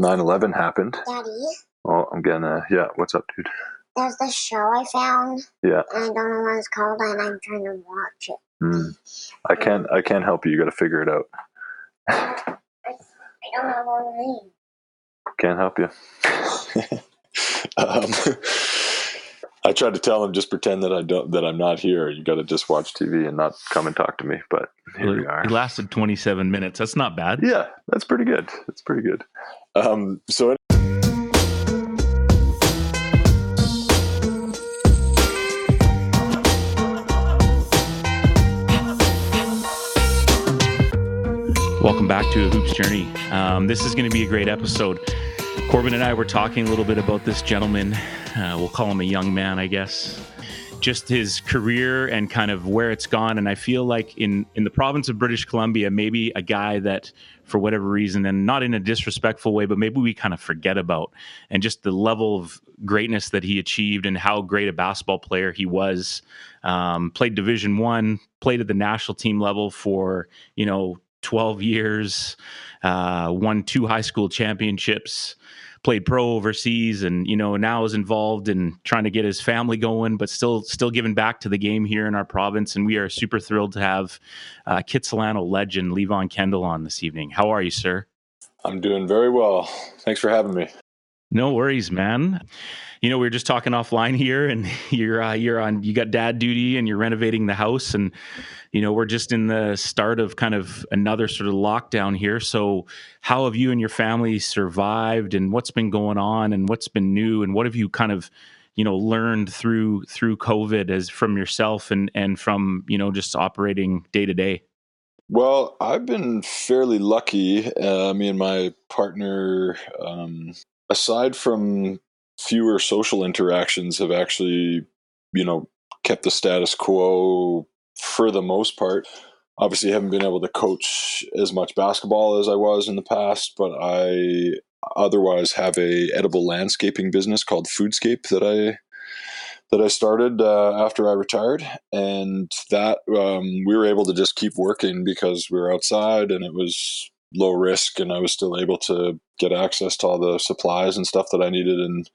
9/11 happened. Daddy? Oh, I'm gonna, yeah, what's up, dude? There's this show I found. Yeah. And I don't know what it's called, and I'm trying to watch it. I can't help you. You gotta figure it out. I don't know what I mean. Can't help you. I tried to tell him, just pretend that I'm not here. You got to just watch TV and not come and talk to me. But here we are. It lasted 27 minutes. That's not bad. Yeah, that's pretty good. That's pretty good. Welcome back to A Hoop's Journey. This is going to be a great episode. Corbin and I were talking a little bit about this gentleman. We'll call him a young man, I guess. Just his career and kind of where it's gone. And I feel like in the province of British Columbia, maybe a guy that for whatever reason, and not in a disrespectful way, but maybe we kind of forget about, and just the level of greatness that he achieved and how great a basketball player he was. Played Division I, played at the national team level for, 12 years, won 2 high school championships, played pro overseas, and, now is involved in trying to get his family going, but still giving back to the game here in our province. And we are super thrilled to have Kitsilano legend Levon Kendall on this evening. How are you, sir? I'm doing very well. Thanks for having me. No worries, man. We were just talking offline here, and you got dad duty, and you're renovating the house, and we're just in the start of kind of another sort of lockdown here. So, how have you and your family survived, and what's been going on, and what's been new, and what have you kind of learned through COVID as from yourself and from just operating day to day? Well, I've been fairly lucky. Me and my partner. Aside from fewer social interactions, have actually, kept the status quo for the most part. Obviously, I haven't been able to coach as much basketball as I was in the past, but I otherwise have a edible landscaping business called Foodscape that I started after I retired, and that we were able to just keep working because we were outside and it was low risk, and I was still able to get access to all the supplies and stuff that I needed, and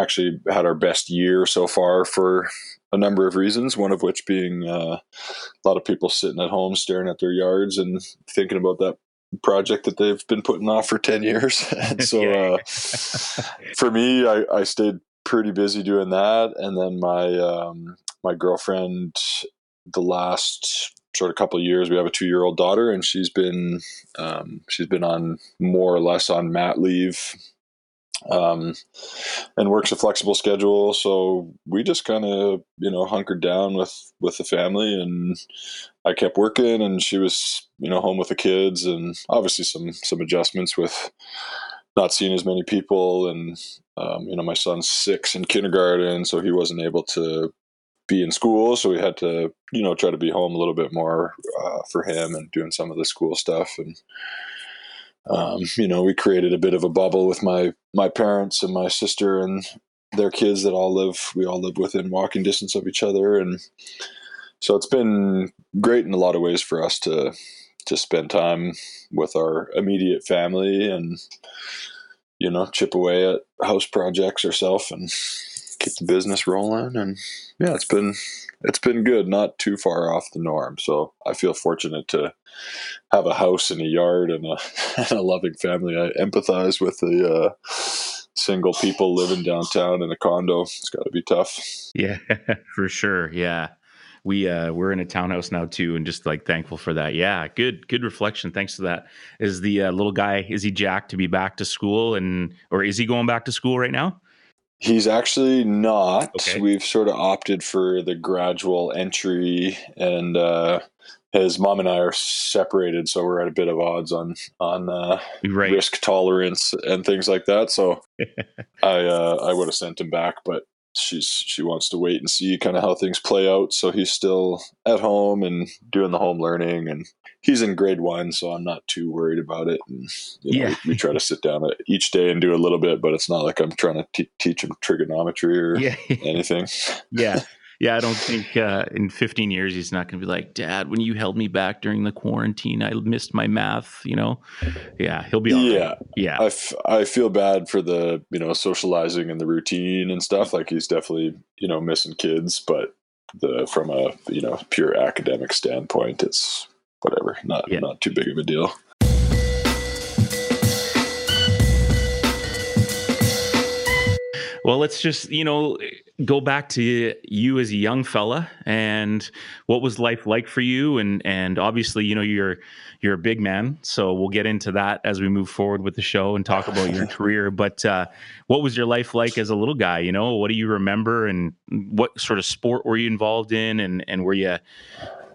actually had our best year so far for a number of reasons, one of which being a lot of people sitting at home staring at their yards and thinking about that project that they've been putting off for 10 years. And so for me, I stayed pretty busy doing that. And then my my girlfriend, the last sort of couple of years, we have a 2-year-old daughter, and she's been on more or less on mat leave, and works a flexible schedule. So we just kind of, hunkered down with the family, and I kept working, and she was, home with the kids, and obviously some adjustments with not seeing as many people. And, my son's 6 in kindergarten, so he wasn't able to be in school, so we had to try to be home a little bit more for him, and doing some of the school stuff. And we created a bit of a bubble with my parents and my sister and their kids that we all live within walking distance of each other. And so it's been great in a lot of ways for us to spend time with our immediate family, and chip away at house projects herself and keep the business rolling. And yeah, it's been good, not too far off the norm. So I feel fortunate to have a house and a yard and a loving family. I empathize with the single people living downtown in a condo. It's got to be tough. Yeah, for sure. Yeah. We're in a townhouse now too, and just thankful for that. Yeah, good reflection. Thanks for that. Is the little guy, is he jacked to be back to school, or is he going back to school right now? He's actually not. Okay. We've sort of opted for the gradual entry, and his mom and I are separated, so we're at a bit of odds on right. Risk tolerance and things like that. So I would have sent him back, but she wants to wait and see kind of how things play out. So he's still at home and doing the home learning, and he's in grade 1, so I'm not too worried about it. And we try to sit down each day and do a little bit, but it's not like I'm trying to teach him trigonometry or anything. Yeah. Yeah, I don't think in 15 years he's not going to be like, Dad, when you held me back during the quarantine, I missed my math, you know? Yeah, he'll be all right. Yeah. I feel bad for the, you know, socializing and the routine and stuff. Like, he's definitely, you know, missing kids, but from a, you know, pure academic standpoint, it's whatever, not too big of a deal. Well, let's just, you know, go back to you as a young fella, and what was life like for you? And obviously, you know, you're a big man, so we'll get into that as we move forward with the show and talk about your career. But what was your life like as a little guy? You know, what do you remember, and what sort of sport were you involved in? And were you,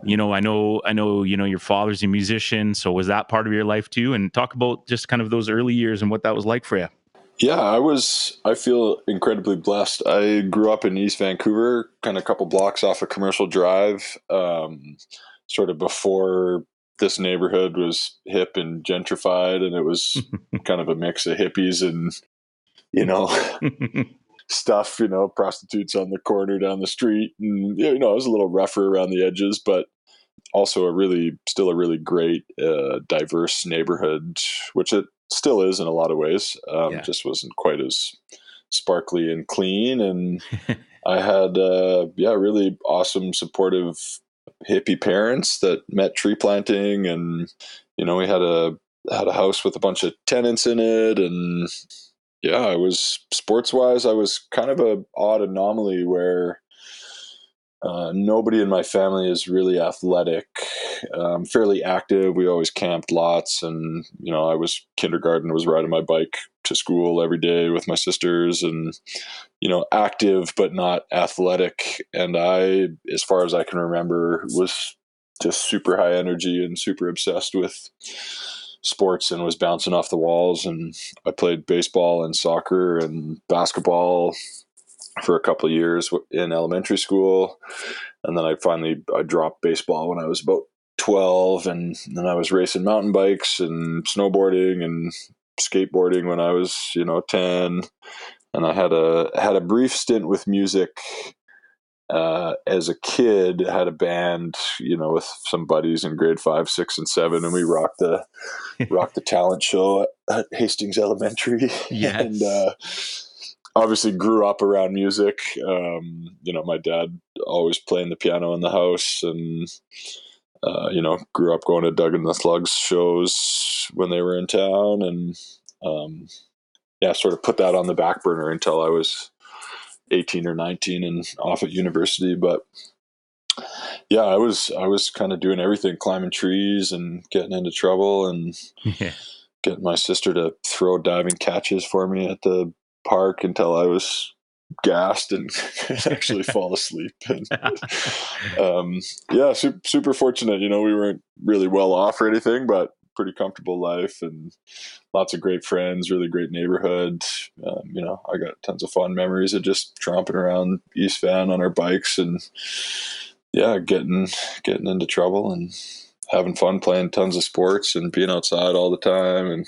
you know, I know, you know, your father's a musician, so was that part of your life too? And talk about just kind of those early years and what that was like for you. Yeah, I feel incredibly blessed. I grew up in East Vancouver, kind of a couple blocks off of Commercial Drive, sort of before this neighborhood was hip and gentrified, and it was kind of a mix of hippies and, you know, stuff, you know, prostitutes on the corner down the street. And, you know, it was a little rougher around the edges, but also still a really great, diverse neighborhood, which it still is in a lot of ways. Just wasn't quite as sparkly and clean. And I had, really awesome, supportive hippie parents that met tree planting. And, you know, we had a house with a bunch of tenants in it. And yeah, I was, sports wise, I was kind of an odd anomaly where, nobody in my family is really athletic, fairly active. We always camped lots. And, you know, kindergarten was riding my bike to school every day with my sisters, and, you know, active, but not athletic. And I, as far as I can remember, was just super high energy and super obsessed with sports, and was bouncing off the walls. And I played baseball and soccer and basketball for a couple of years in elementary school. And then I dropped baseball when I was about 12, and then I was racing mountain bikes and snowboarding and skateboarding when I was, you know, 10. And I had a brief stint with music, as a kid. I had a band, you know, with some buddies in grade 5, 6, and 7, and we rocked the, talent show at Hastings Elementary. Yes. And, obviously grew up around music. You know, my dad always playing the piano in the house, and, you know, grew up going to Doug and the Slugs shows when they were in town, and, sort of put that on the back burner until I was 18 or 19 and off at university. But yeah, I was kind of doing everything, climbing trees and getting into trouble, and getting my sister to throw diving catches for me at the park until I was gassed and actually fall asleep. And, super fortunate. You know, we weren't really well off or anything, but pretty comfortable life and lots of great friends, really great neighborhood. You know, I got tons of fond memories of just tromping around East Van on our bikes, and yeah, getting into trouble and having fun, playing tons of sports and being outside all the time. And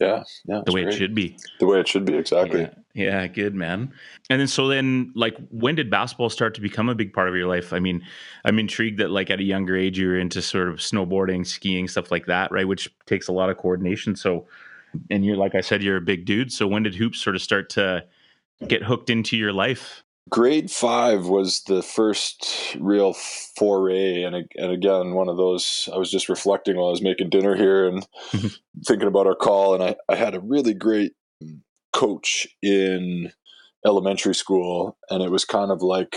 yeah, the way it should be. The way it should be, exactly. Yeah, good, man. And then, like, when did basketball start to become a big part of your life? I mean, I'm intrigued that, like, at a younger age, you were into sort of snowboarding, skiing, stuff like that, right? Which takes a lot of coordination. So, and you're, like I said, you're a big dude. So when did hoops sort of start to get hooked into your life? Grade 5 was the first real foray. And again, one of those, I was just reflecting while I was making dinner here and thinking about our call. And I had a really great coach in elementary school. And it was kind of like,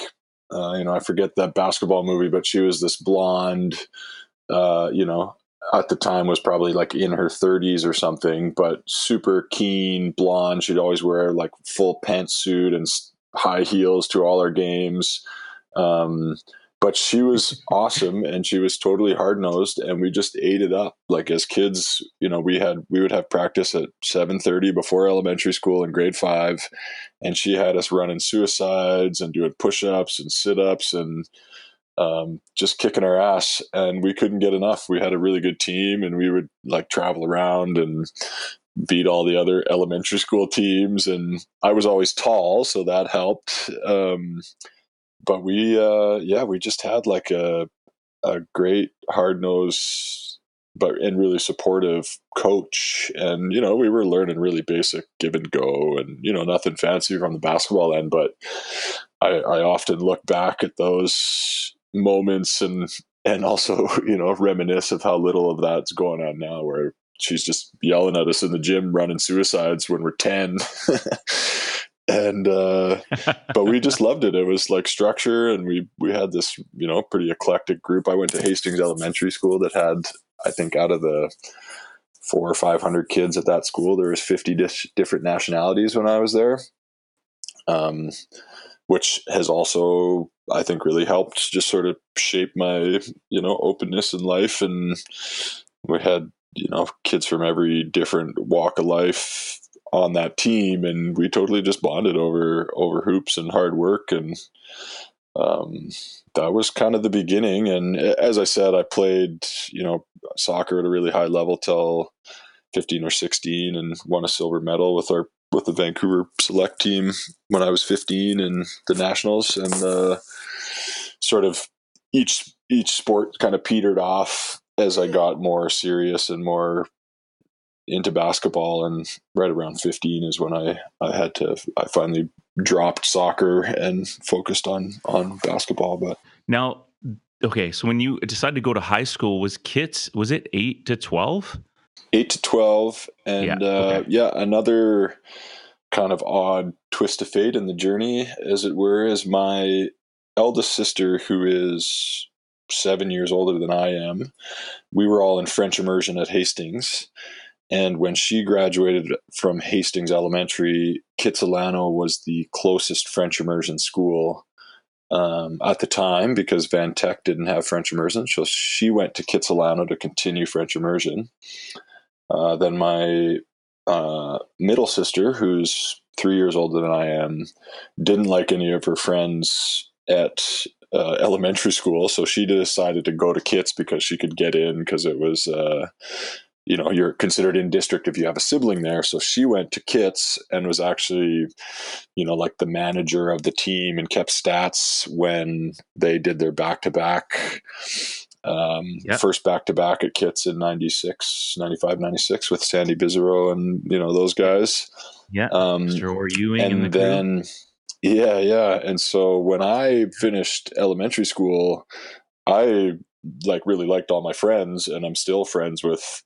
you know, I forget that basketball movie, but she was this blonde, you know, at the time was probably like in her 30s or something, but super keen blonde. She'd always wear like full pantsuit and high heels to all our games. But she was awesome, and she was totally hard-nosed, and we just ate it up. Like, as kids, you know, we would have practice at 7:30 before elementary school in grade 5, and she had us running suicides and doing push-ups and sit-ups and just kicking our ass, and we couldn't get enough. We had a really good team, and we would like travel around and beat all the other elementary school teams. And I was always tall, so that helped. But we just had like a great hard-nosed and really supportive coach. And, you know, we were learning really basic give and go and, you know, nothing fancy from the basketball end. But I often look back at those moments and also, you know, reminisce of how little of that's going on now, where she's just yelling at us in the gym, running suicides when we're 10. And, but we just loved it. It was like structure, and we had this, you know, pretty eclectic group. I went to Hastings Elementary School that had, I think out of the 400 or 500 kids at that school, there was 50 different nationalities when I was there, which has also, I think, really helped just sort of shape my, you know, openness in life. And we had, you know, kids from every different walk of life on that team, and we totally just bonded over hoops and hard work. And that was kind of the beginning. And as I said, I played, you know, soccer at a really high level till 15 or 16 and won a silver medal with the Vancouver select team when I was 15 in the nationals. And sort of each sport kind of petered off as I got more serious and more into basketball. And right around 15 is when I finally dropped soccer and focused on basketball. But now, okay, so when you decided to go to high school, was Kits, was it 8 to 12? 8 to 12. And another kind of odd twist of fate in the journey, as it were, is my eldest sister, who is 7 years older than I am. We were all in French immersion at Hastings. And when she graduated from Hastings Elementary, Kitsilano was the closest French immersion school at the time, because Van Tech didn't have French immersion. So she went to Kitsilano to continue French immersion. Then my middle sister, who's 3 years older than I am, didn't like any of her friends at elementary school. So she decided to go to Kits because she could get in, because it was... you know, you're considered in district if you have a sibling there. So she went to Kits and was actually, you know, like the manager of the team and kept stats when they did their back-to-back, first back-to-back at Kits in 95, 96 with Sandy Bizarro and, you know, those guys. Yeah. Sure. Ewing and then, group. Yeah. And so when I finished elementary school, I like really liked all my friends, and I'm still friends with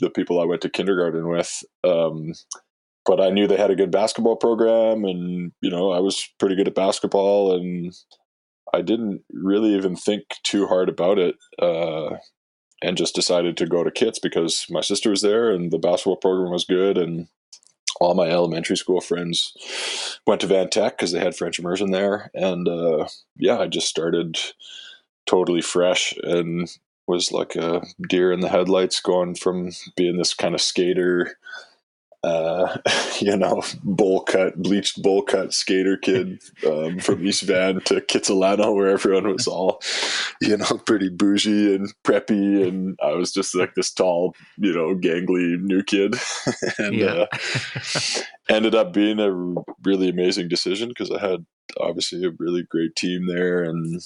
the people I went to kindergarten with. But I knew they had a good basketball program, and, you know, I was pretty good at basketball, and I didn't really even think too hard about it. And just decided to go to Kits because my sister was there and the basketball program was good. And all my elementary school friends went to Van Tech cause they had French immersion there. And, I just started totally fresh and was like a deer in the headlights, going from being this kind of skater, you know, bleached bowl cut skater kid from East Van to Kitsilano, where everyone was all, you know, pretty bougie and preppy. And I was just like this tall, you know, gangly new kid. And ended up being a really amazing decision because I had obviously a really great team there, and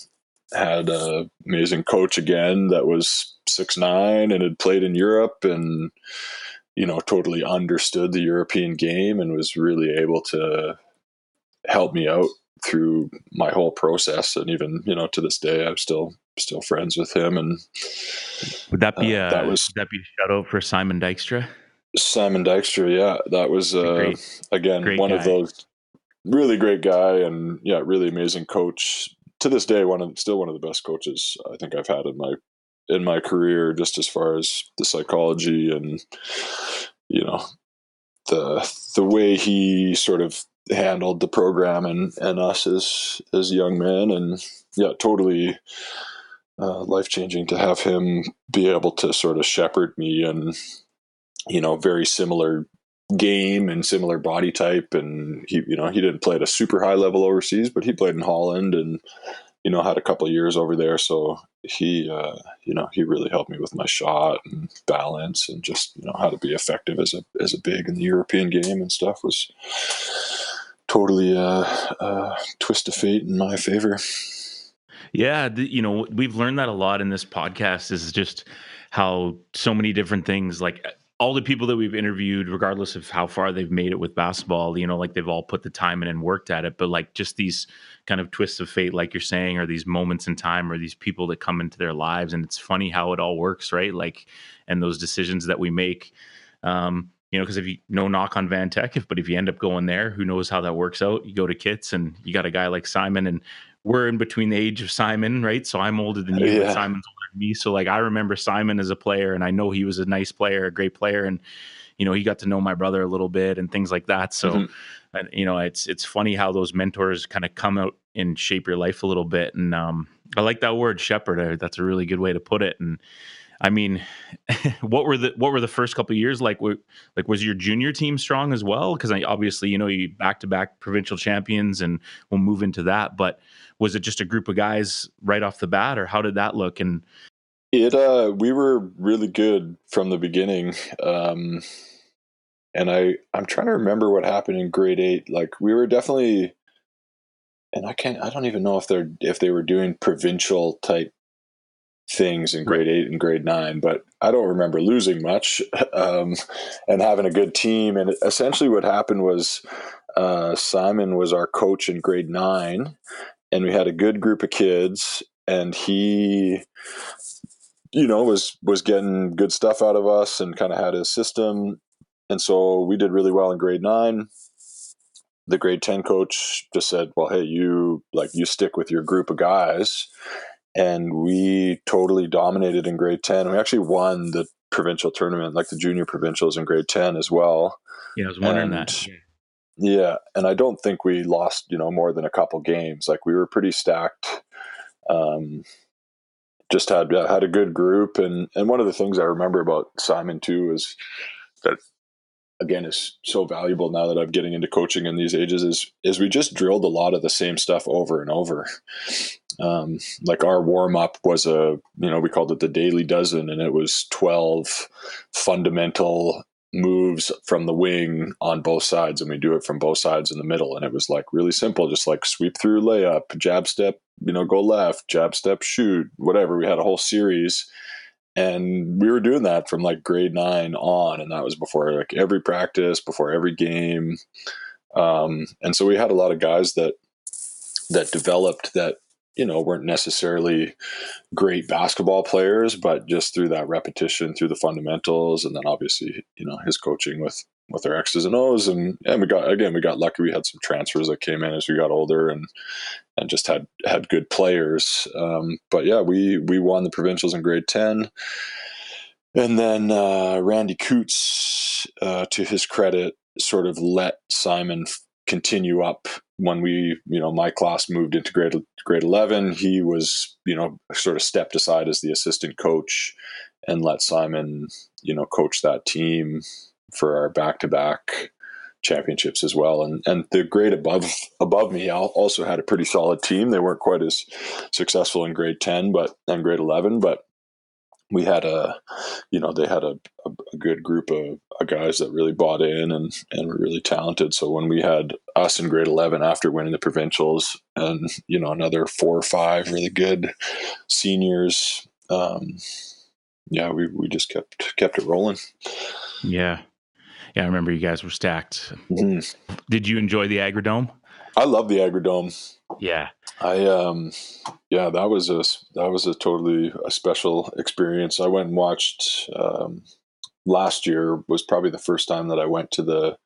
had an amazing coach again that was 6'9" and had played in Europe and, you know, totally understood the European game and was really able to help me out through my whole process. And even, you know, to this day, I'm still friends with him. And would that be a shout out for Simon Dykstra? Simon Dykstra, yeah, that was great guy. Of those really great guy and really amazing coach. To this day, one of the best coaches I think I've had in my career, just as far as the psychology and, you know, the way he sort of handled the program and us as young men. And totally life changing to have him be able to sort of shepherd me, and, you know, very similar game and similar body type. And he, you know, he didn't play at a super high level overseas, but he played in Holland and, you know, had a couple of years over there. So he, you know, he really helped me with my shot and balance and just, you know, how to be effective as a big in the European game and stuff was totally a twist of fate in my favor. Yeah, you know, we've learned that a lot in this podcast, is just how so many different things, like all the people that we've interviewed, regardless of how far they've made it with basketball, you know, like they've all put the time in and worked at it, but like just these kind of twists of fate, like you're saying, or these moments in time, or these people that come into their lives. And it's funny how it all works, right? Like, and those decisions that we make, you know, because if you, no knock on Van Tech, but if you end up going there, who knows how that works out? You go to Kits and you got a guy like Simon, and we're in between the age of Simon, right? So I'm older than you, yeah. And Simon's older than me. So like, I remember Simon as a player, and I know he was a nice player, a great player. And, you know, he got to know my brother a little bit and things like that. So, mm-hmm. And, you know, it's funny how those mentors kind of come out and shape your life a little bit. And I like that word, shepherd. That's a really good way to put it. And I mean, what were the first couple of years like? Like, was your junior team strong as well? Because obviously, you know, you back-to-back provincial champions, and we'll move into that. But was it just a group of guys right off the bat, or how did that look? And we were really good from the beginning. And I'm trying to remember what happened in grade 8. Like, we were definitely, and I don't even know if they were doing provincial type things in grade 8 and grade 9, but I don't remember losing much, and having a good team. And essentially what happened was, Simon was our coach in grade 9, and we had a good group of kids, and he, you know, was getting good stuff out of us and kind of had his system. And so we did really well in grade 9. The grade 10 coach just said, well, hey, you stick with your group of guys. And we totally dominated in grade 10. We actually won the provincial tournament, like the junior provincials in grade 10 as well. Yeah, I was wondering that. Yeah, and I don't think we lost, you know, more than a couple games. Like, we were pretty stacked. Just had a good group. And one of the things I remember about Simon too is that, again, is so valuable now that I'm getting into coaching in these ages, is we just drilled a lot of the same stuff over and over. Like, our warm-up was we called it the Daily Dozen, and it was 12 fundamental moves from the wing on both sides, and we do it from both sides in the middle. And it was like really simple, just like sweep through, layup, jab step, you know, go left, jab step, shoot, whatever. We had a whole series, and we were doing that from like grade 9 on, and that was before like every practice, before every game. And so we had a lot of guys that developed that, you know, weren't necessarily great basketball players, but just through that repetition, through the fundamentals, and then obviously, you know, his coaching with our X's and O's, and we got lucky. We had some transfers that came in as we got older, and just had good players. But yeah, we won the provincials in grade 10, and then Randy Coots, to his credit, sort of let Simon continue up. When we, you know, my class moved into grade 11, he was, you know, sort of stepped aside as the assistant coach and let Simon, you know, coach that team for our back-to-back championships as well. And the grade above me also had a pretty solid team. They weren't quite as successful in grade 10, but and grade 11, but we had a good group of guys that really bought in and were really talented. So when we had us in grade 11 after winning the provincials, and, you know, another 4 or 5 really good seniors, we just kept it rolling. Yeah. Yeah. I remember you guys were stacked. Mm-hmm. Did you enjoy the Agrodome? I love the Agrodome. Yeah. That was a totally a special experience. I went and watched, last year was probably the first time that I went to the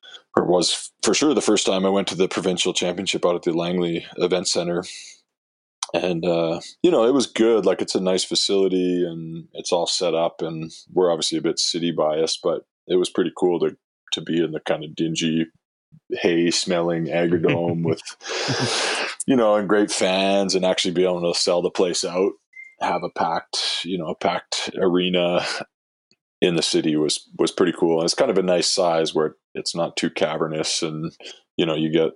provincial championship out at the Langley Event Center. And, you know, it was good. Like, it's a nice facility and it's all set up, and we're obviously a bit city biased, but it was pretty cool to be in the kind of dingy, hay smelling Agrodome with, you know, and great fans, and actually be able to sell the place out, have a packed arena in the city was pretty cool. And it's kind of a nice size where it's not too cavernous, and, you know, you get,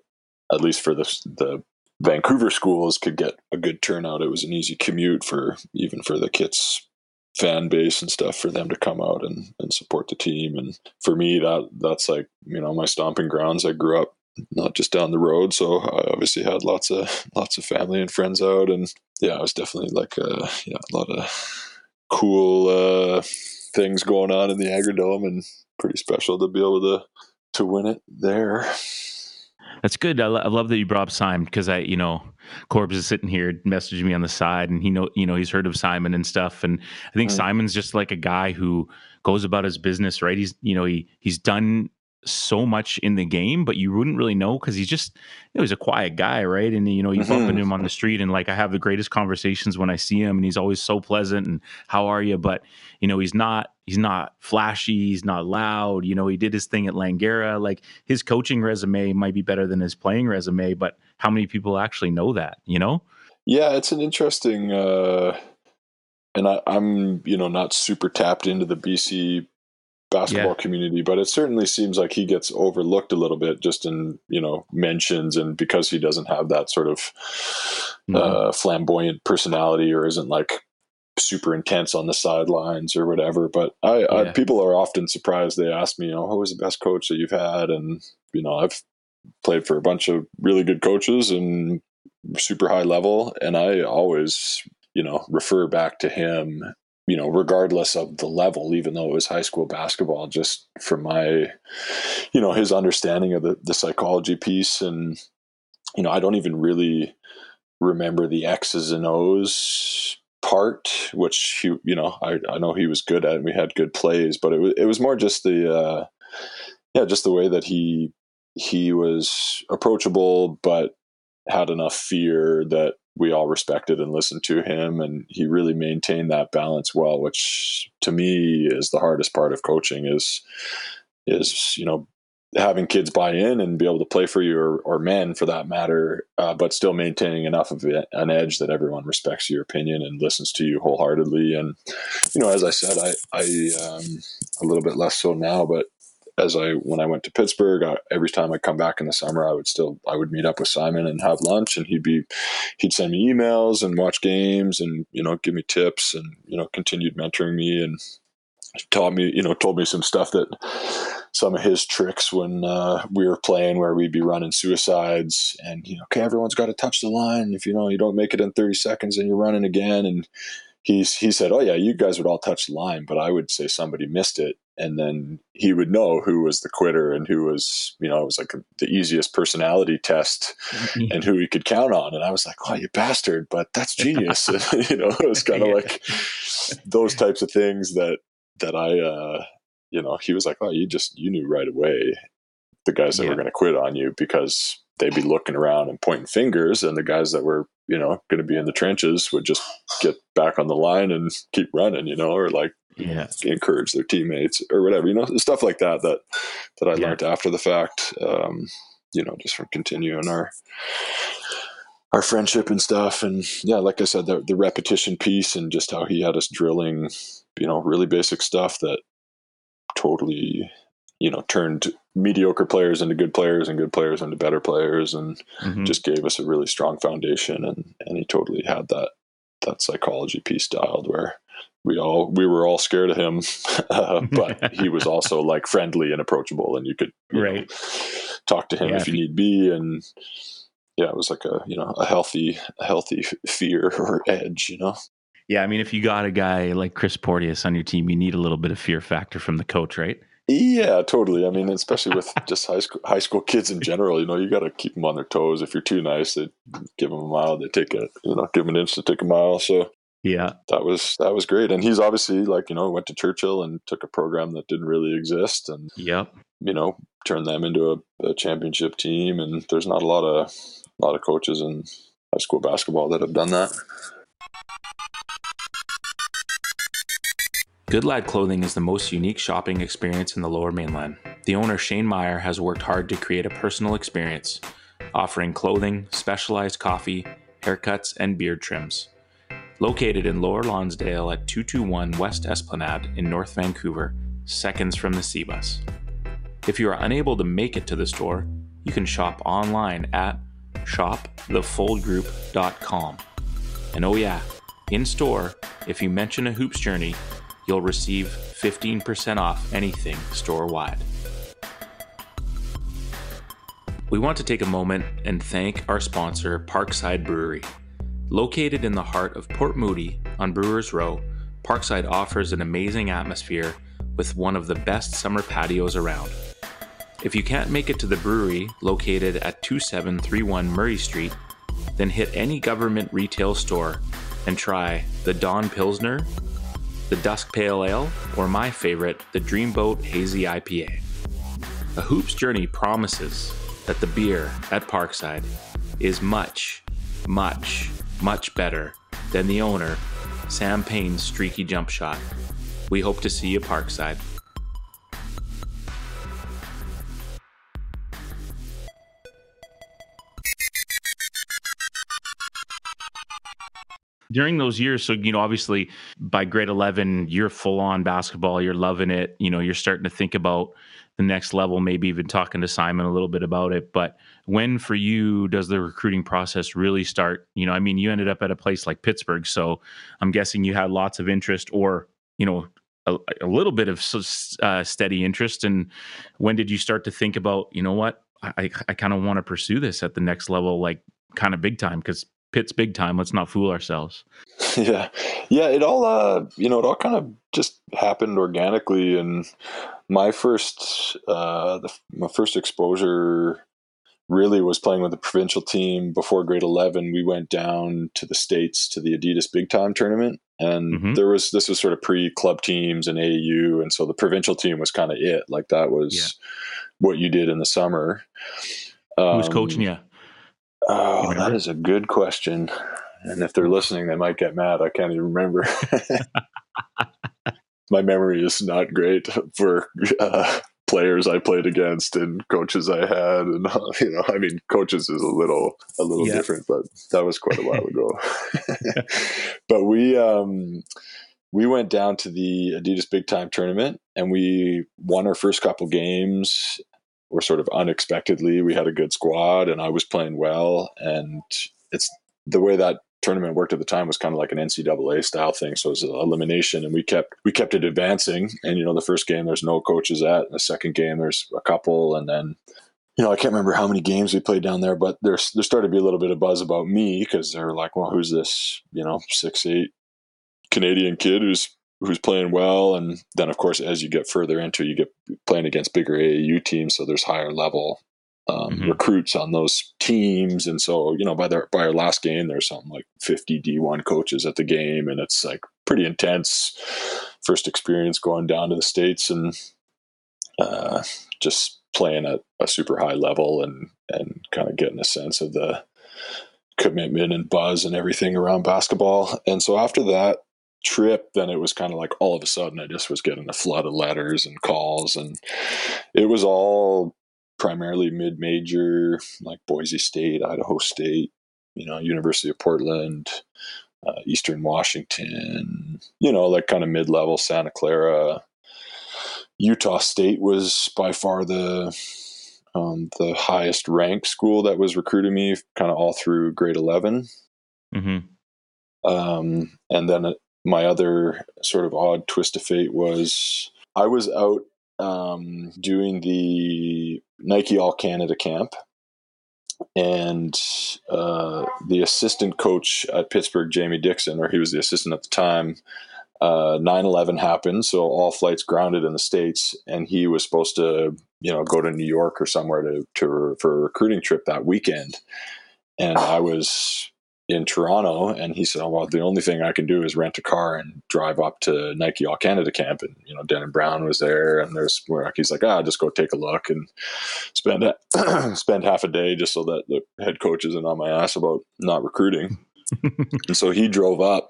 at least for the Vancouver schools, could get a good turnout. It was an easy commute for the Kits fan base and stuff for them to come out and support the team. And for me, that's like, you know, my stomping grounds. I grew up not just down the road. So I obviously had lots of family and friends out, and yeah, I was definitely like a lot of cool things going on in the Agrodome, and pretty special to be able to win it there. That's good. I love that you brought up Simon, because Corbs is sitting here messaging me on the side, and he's heard of Simon and stuff. And I think Simon's just like a guy who goes about his business, right? He's, he's done so much in the game, but you wouldn't really know, because he's just, he's a quiet guy, right? And you bump into him on the street, and like I have the greatest conversations when I see him, and he's always so pleasant and how are you, but he's not flashy, he's not loud. He did his thing at Langara. Like, his coaching resume might be better than his playing resume, but how many people actually know that, Yeah, it's an interesting and I'm not super tapped into the BC basketball community, but it certainly seems like he gets overlooked a little bit, just in mentions, and because he doesn't have that sort of flamboyant personality, or isn't like super intense on the sidelines or whatever. But I people are often surprised. They ask me, who was the best coach that you've had? And I've played for a bunch of really good coaches and super high level, and I always refer back to him, regardless of the level, even though it was high school basketball, just for my, his understanding of the psychology piece. And, I don't even really remember the X's and O's part, which he, I know he was good at, and we had good plays, but it was more just the, just the way that he was approachable, but had enough fear that we all respected and listened to him, and he really maintained that balance well, which to me is the hardest part of coaching, is having kids buy in and be able to play for you, or men for that matter, but still maintaining enough of an edge that everyone respects your opinion and listens to you wholeheartedly. And as I said, I a little bit less so now, but when I went to Pittsburgh, every time I come back in the summer, I would meet up with Simon and have lunch, and he'd send me emails and watch games, and give me tips, and continued mentoring me, and told me some stuff, that some of his tricks when we were playing, where we'd be running suicides, and okay, everyone's got to touch the line. If you don't make it in 30 seconds, then you're running again. And he said, oh yeah, you guys would all touch the line, but I would say somebody missed it. And then he would know who was the quitter and who was, it was like the easiest personality test and who he could count on. And I was like, oh, you bastard, but that's genius. And, it was kind of like those types of things that I, he was like, oh, you knew right away the guys that were going to quit on you, because they'd be looking around and pointing fingers, and the guys that were, going to be in the trenches would just get back on the line and keep running, or like, encourage their teammates or whatever, stuff like that I learned after the fact, just from continuing our friendship and stuff. And like I said, the repetition piece, and just how he had us drilling, really basic stuff that totally, turned mediocre players into good players, and good players into better players, and just gave us a really strong foundation. And he totally had that psychology piece dialed, where we were all scared of him, but he was also like friendly and approachable, and you could talk to him if you need be. And it was like a healthy fear or edge, Yeah. I mean, if you got a guy like Chris Porteous on your team, you need a little bit of fear factor from the coach, right? Yeah, totally. I mean, especially with just high school kids in general, you got to keep them on their toes. If you're too nice, they give them a mile, they take it, give them an inch to take a mile. So yeah, that was great. And he's obviously like, went to Churchill and took a program that didn't really exist, and turned them into a championship team. And there's not a lot of coaches in high school basketball that have done that. Good Lad Clothing is the most unique shopping experience in the Lower Mainland. The owner, Shane Meyer, has worked hard to create a personal experience, offering clothing, specialized coffee, haircuts, and beard trims. Located in Lower Lonsdale at 221 West Esplanade in North Vancouver, seconds from the Sea Bus. If you are unable to make it to the store, you can shop online at shopthefoldgroup.com. And oh yeah, in store, if you mention a Hoops Journey, you'll receive 15% off anything store-wide. We want to take a moment and thank our sponsor, Parkside Brewery. Located in the heart of Port Moody on Brewers Row, Parkside offers an amazing atmosphere with one of the best summer patios around. If you can't make it to the brewery located at 2731 Murray Street, then hit any government retail store and try the Dawn Pilsner, the Dusk Pale Ale, or my favorite, the Dreamboat Hazy IPA. A Hoops Journey promises that the beer at Parkside is much, much, much better than the owner, Sam Payne's streaky jump shot. We hope to see you Parkside. During those years, so, you know, obviously by grade 11, you're full on basketball, you're loving it, you know, you're starting to think about the next level, maybe even talking to Simon a little bit about it. But when for you does the recruiting process really start? You know, I mean, you ended up at a place like Pittsburgh, so I'm guessing you had lots of interest or, you know, a little bit of steady interest. And when did you start to think about, you know what, I kind of want to pursue this at the next level, like kind of big time, because Pitt's big time. Let's not fool ourselves. Yeah. It all kind of just happened organically. And my first exposure really was playing with the provincial team before grade 11. We went down to the States to the Adidas Big Time Tournament. And this was sort of pre-club teams and AAU. And so the provincial team was kind of it. Like that was what you did in the summer. Who's coaching you? Oh, that is a good question. And if they're listening, they might get mad. I can't even remember. My memory is not great for players I played against and coaches I had. And, you know, I mean, coaches is a little different, but that was quite a while ago. But we went down to the Adidas Big Time Tournament and we won our first couple games. Were sort of unexpectedly, we had a good squad and I was playing well, and it's the way that tournament worked at the time was kind of like an NCAA style thing. So it was an elimination and we kept it advancing. And, you know, the first game there's no coaches at, and the second game there's a couple, and then, you know, I can't remember how many games we played down there, but there started to be a little bit of buzz about me because they're like, well, who's this, you know, 6'8" Canadian kid who's playing well. And then of course, as you get further into, you get playing against bigger AAU teams. So there's higher level recruits on those teams. And so, you know, by our last game, there's something like 50 D1 coaches at the game. And it's like pretty intense first experience going down to the States and just playing at a super high level and kind of getting a sense of the commitment and buzz and everything around basketball. And so after that trip, then it was kind of like all of a sudden I just was getting a flood of letters and calls, and it was all primarily mid-major, like Boise State, Idaho State, you know, University of Portland, Eastern Washington, you know, like kind of mid-level Santa Clara. Utah State was by far the highest ranked school that was recruiting me kind of all through grade 11. And then my other sort of odd twist of fate was I was out doing the Nike All Canada camp, and the assistant coach at Pittsburgh, Jamie Dixon, or he was the assistant at the time, 9/11 happened. So all flights grounded in the States, and he was supposed to, you know, go to New York or somewhere for a recruiting trip that weekend. And I was in Toronto, and he said, "Oh, well, the only thing I can do is rent a car and drive up to Nike All Canada camp." And, you know, Denon Brown was there, and he's like, "Just go take a look and spend half a day just so that the head coach isn't on my ass about not recruiting." And so he drove up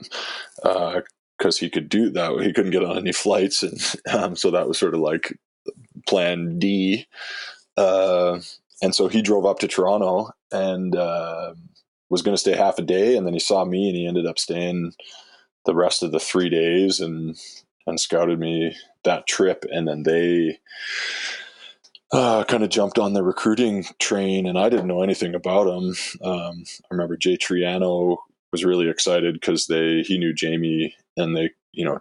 because he could do that. He couldn't get on any flights, and so that was sort of like plan D. And so he drove up to Toronto and was going to stay half a day, and then he saw me and he ended up staying the rest of the 3 days and scouted me that trip. And then they kind of jumped on the recruiting train, and I didn't know anything about them. I remember Jay Triano was really excited because he knew Jamie, and they, you know,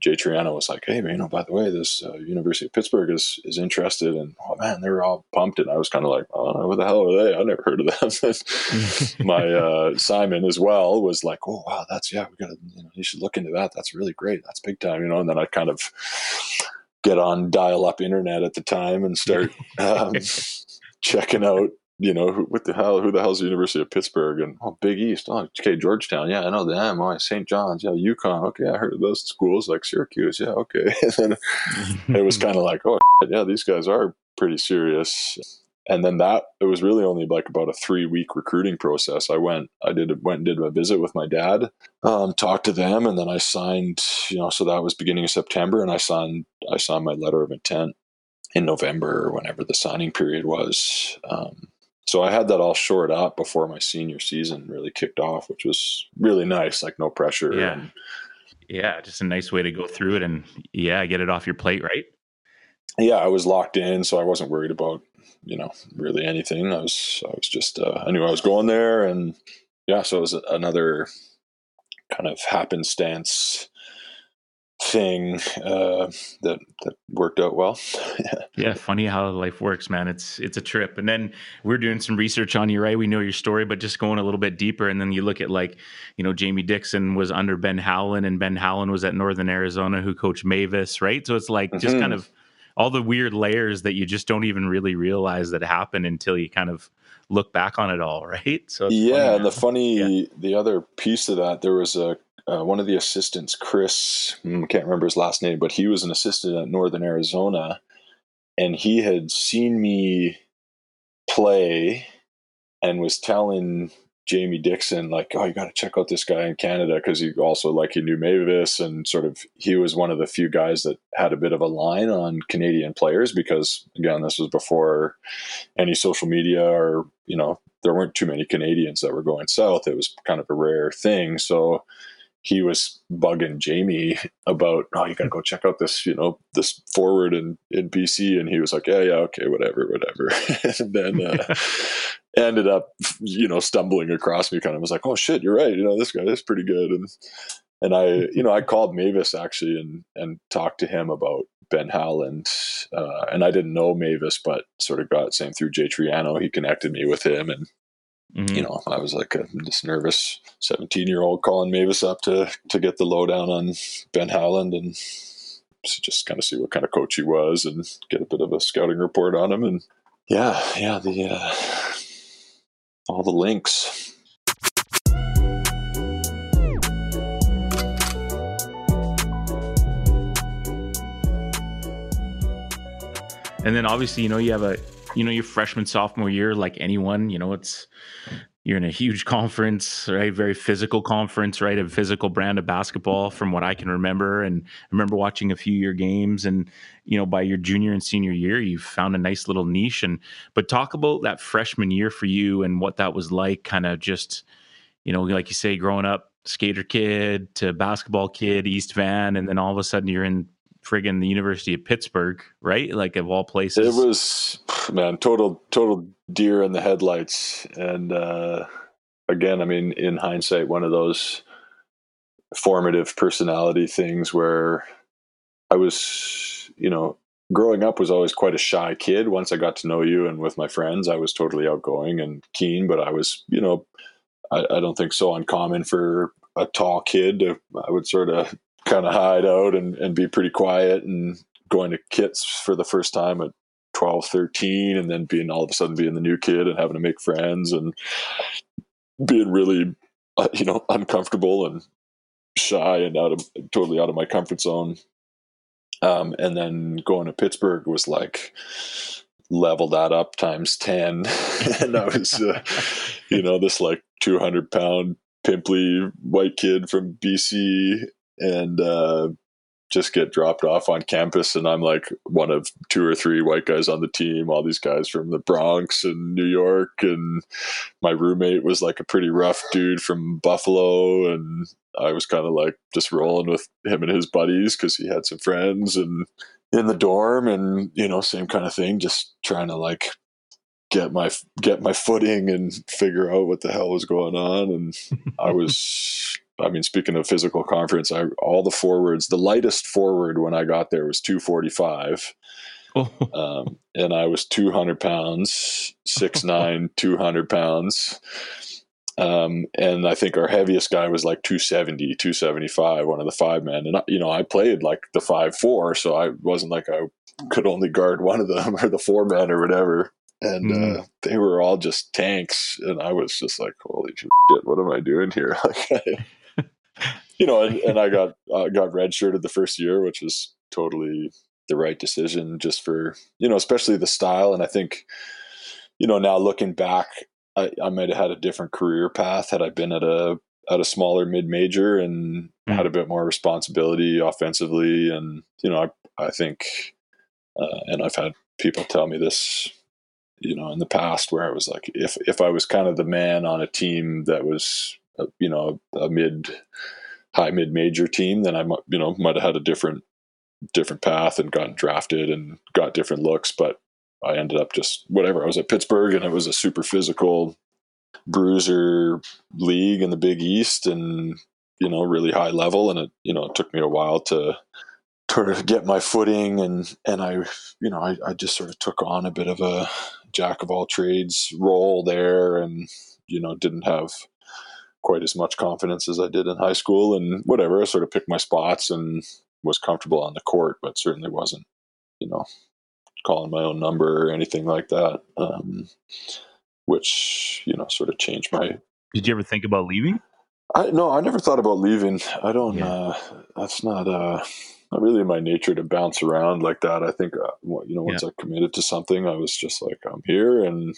Jay Triano was like, hey, man, you know, by the way, this University of Pittsburgh is interested. And, oh, man, they were all pumped. And I was kind of like, oh, what the hell are they? I never heard of that. My Simon as well was like, oh, wow, that's, yeah, we got to, you know, you should look into that. That's really great. That's big time, you know. And then I kind of get on dial-up internet at the time and start checking out, you know, who the hell's the University of Pittsburgh? And, oh, Big East. Oh, okay, Georgetown. Yeah, I know them. Oh, St. John's. Yeah, UConn. Okay, I heard of those schools, like Syracuse. Yeah, okay. And then it was kind of like, oh, yeah, these guys are pretty serious. And then it was really only like about a 3-week recruiting process. I went and did a visit with my dad, talked to them, and then I signed, you know, so that was beginning of September, and I signed my letter of intent in November or whenever the signing period was. So I had that all shored up before my senior season really kicked off, which was really nice, like no pressure. Yeah. Yeah. Just a nice way to go through it and get it off your plate. Right. Yeah. I was locked in, so I wasn't worried about, you know, really anything. I was just, I knew I was going there, and yeah, so it was another kind of happenstance thing that worked out well. Yeah, funny how life works, man. It's a trip. And then we're doing some research on you, right? We know your story, but just going a little bit deeper, and then you look at, like, you know, Jamie Dixon was under Ben Howland, and Ben Howland was at Northern Arizona, who coached Mavis, right? So it's like just kind of all the weird layers that you just don't even really realize that happen until you kind of look back on it all, right? So it's the other piece of that, there was a one of the assistants, Chris, I can't remember his last name, but he was an assistant at Northern Arizona, and he had seen me play and was telling Jamie Dixon, like, oh, you got to check out this guy in Canada, because he also, like, he knew Mavis, and sort of he was one of the few guys that had a bit of a line on Canadian players, because, again, this was before any social media or, you know, there weren't too many Canadians that were going south. It was kind of a rare thing. So he was bugging Jamie about, oh, you got to go check out this, you know, this forward in BC. And he was like, yeah, okay, whatever. And then ended up, you know, stumbling across me, kind of was like, oh shit, you're right. You know, this guy is pretty good. And I, you know, I called Mavis actually and talked to him about Ben Howland. And I didn't know Mavis, but sort of got same through Jay Triano. He connected me with him, and you know, I was like this nervous 17-year-old calling Mavis up to get the lowdown on Ben Howland and just kind of see what kind of coach he was and get a bit of a scouting report on him. And yeah, the all the links. And then obviously, you know, you have your freshman, sophomore year, like anyone, you know, you're in a huge conference, right? Very physical conference, right? A physical brand of basketball from what I can remember. And I remember watching a few of your games, and, you know, by your junior and senior year, you found a nice little niche. But talk about that freshman year for you and what that was like, kind of just, you know, like you say, growing up skater kid to basketball kid, East Van. And then all of a sudden you're in friggin' the University of Pittsburgh, right? Like, of all places. It was, man, total deer in the headlights. And again, I mean, in hindsight, one of those formative personality things where I was, you know, growing up was always quite a shy kid. Once I got to know you and with my friends, I was totally outgoing and keen, but I was, you know, I don't think so uncommon for a tall kid. I would sort of kind of hide out and be pretty quiet, and going to Kits for the first time at 12, 13, and then all of a sudden being the new kid and having to make friends and being really, you know, uncomfortable and shy and totally out of my comfort zone. And then going to Pittsburgh was like, level that up times 10. And I was, you know, this like 200-pound pimply white kid from BC, and just get dropped off on campus, and I'm like one of 2 or 3 white guys on the team, all these guys from the Bronx and New York, and my roommate was like a pretty rough dude from Buffalo, and I was kind of like just rolling with him and his buddies because he had some friends, and in the dorm, and, you know, same kind of thing, just trying to like get my footing and figure out what the hell was going on. And I was I mean, speaking of physical conference, all the forwards, the lightest forward when I got there was 245. And I was 200 pounds, 6'9", 200 pounds. And I think our heaviest guy was like 270, 275, one of the five men. And, you know, I played like the 5'4", so I wasn't like I could only guard one of them or the four men or whatever. And they were all just tanks. And I was just like, holy shit, what am I doing here? You know, and I got redshirted the first year, which was totally the right decision just for, you know, especially the style. And I think, you know, now looking back, I might have had a different career path had I been at a smaller mid-major and had a bit more responsibility offensively. And, you know, I think, and I've had people tell me this, you know, in the past where I was like, if I was kind of the man on a team that was, you know, a high mid-major team, then I might, you know, might have had a different path and gotten drafted and got different looks. But I ended up just whatever. I was at Pittsburgh, and it was a super physical bruiser league in the Big East, and, you know, really high level. And it, you know, it took me a while to sort of get my footing, and I, you know, I just sort of took on a bit of a jack of all trades role there, and, you know, didn't have quite as much confidence as I did in high school, and whatever. I sort of picked my spots and was comfortable on the court, but certainly wasn't, you know, calling my own number or anything like that, which, you know, sort of changed my... Did you ever think about leaving? No, I never thought about leaving. I don't... Yeah. That's not really in my nature to bounce around like that. I think, you know, once I committed to something, I was just like, I'm here and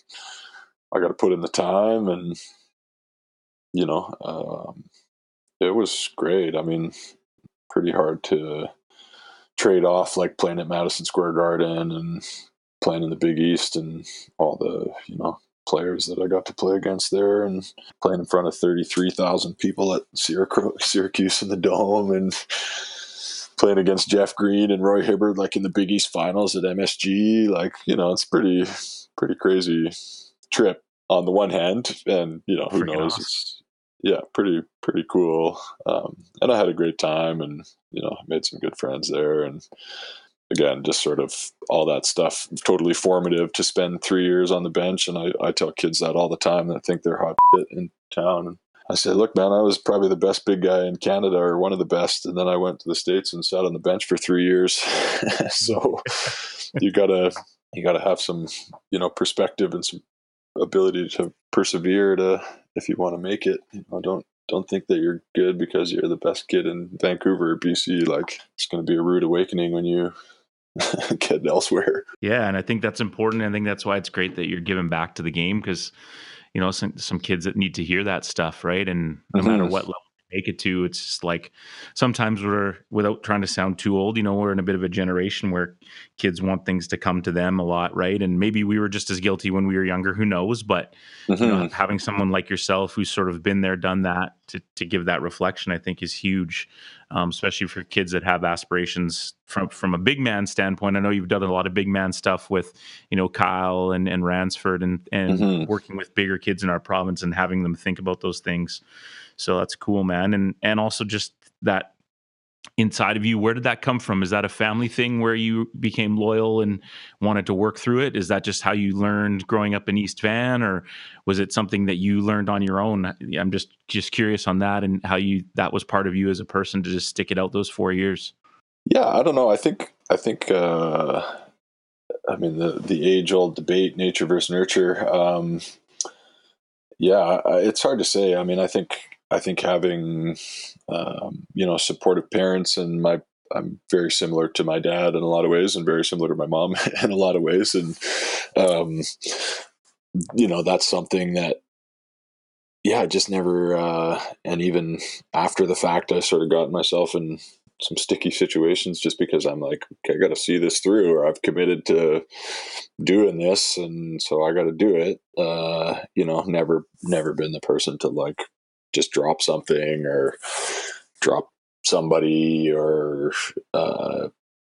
I got to put in the time. And, you know, it was great. I mean, pretty hard to trade off like playing at Madison Square Garden and playing in the Big East and all the, you know, players that I got to play against there, and playing in front of 33,000 people at Syracuse in the Dome, and playing against Jeff Green and Roy Hibbert like in the Big East finals at MSG. Like, you know, it's pretty crazy trip on the one hand, and, you know, who knows? Yeah, pretty cool. And I had a great time, and, you know, made some good friends there. And again, just sort of all that stuff, totally formative to spend 3 years on the bench. And I tell kids that all the time that think they're hot shit in town. I said, look, man, I was probably the best big guy in Canada, or one of the best. And then I went to the States and sat on the bench for 3 years. So you gotta have some, you know, perspective and some ability to persevere to, if you want to make it. You know, don't think that you're good because you're the best kid in Vancouver or BC. Like, it's going to be a rude awakening when you get elsewhere. Yeah. And I think that's important. I think that's why it's great that you're giving back to the game, because, you know, some kids that need to hear that stuff, right? And no matter what level you make it to, it's just like, sometimes we're, without trying to sound too old, you know, we're in a bit of a generation where kids want things to come to them a lot, right? And maybe we were just as guilty when we were younger, who knows? But you know, having someone like yourself who's sort of been there, done that, to give that reflection, I think is huge, especially for kids that have aspirations from a big man standpoint. I know you've done a lot of big man stuff with, you know, Kyle and Ransford and working with bigger kids in our province and having them think about those things. So that's cool, man. And also just that inside of you, where did that come from? Is that a family thing where you became loyal and wanted to work through it? Is that just how you learned growing up in East Van, or was it something that you learned on your own? I'm just curious on that, and how that was part of you as a person to just stick it out those 4 years. Yeah, I don't know. I think I mean, the age old debate, nature versus nurture. Yeah, it's hard to say. I mean, I think having, you know, supportive parents, and I'm very similar to my dad in a lot of ways, and very similar to my mom in a lot of ways. And, you know, that's something that, yeah, I just never, and even after the fact, I sort of got myself in some sticky situations just because I'm like, okay, I got to see this through, or I've committed to doing this, and so I got to do it. You know, never been the person to like, just drop something or drop somebody, or,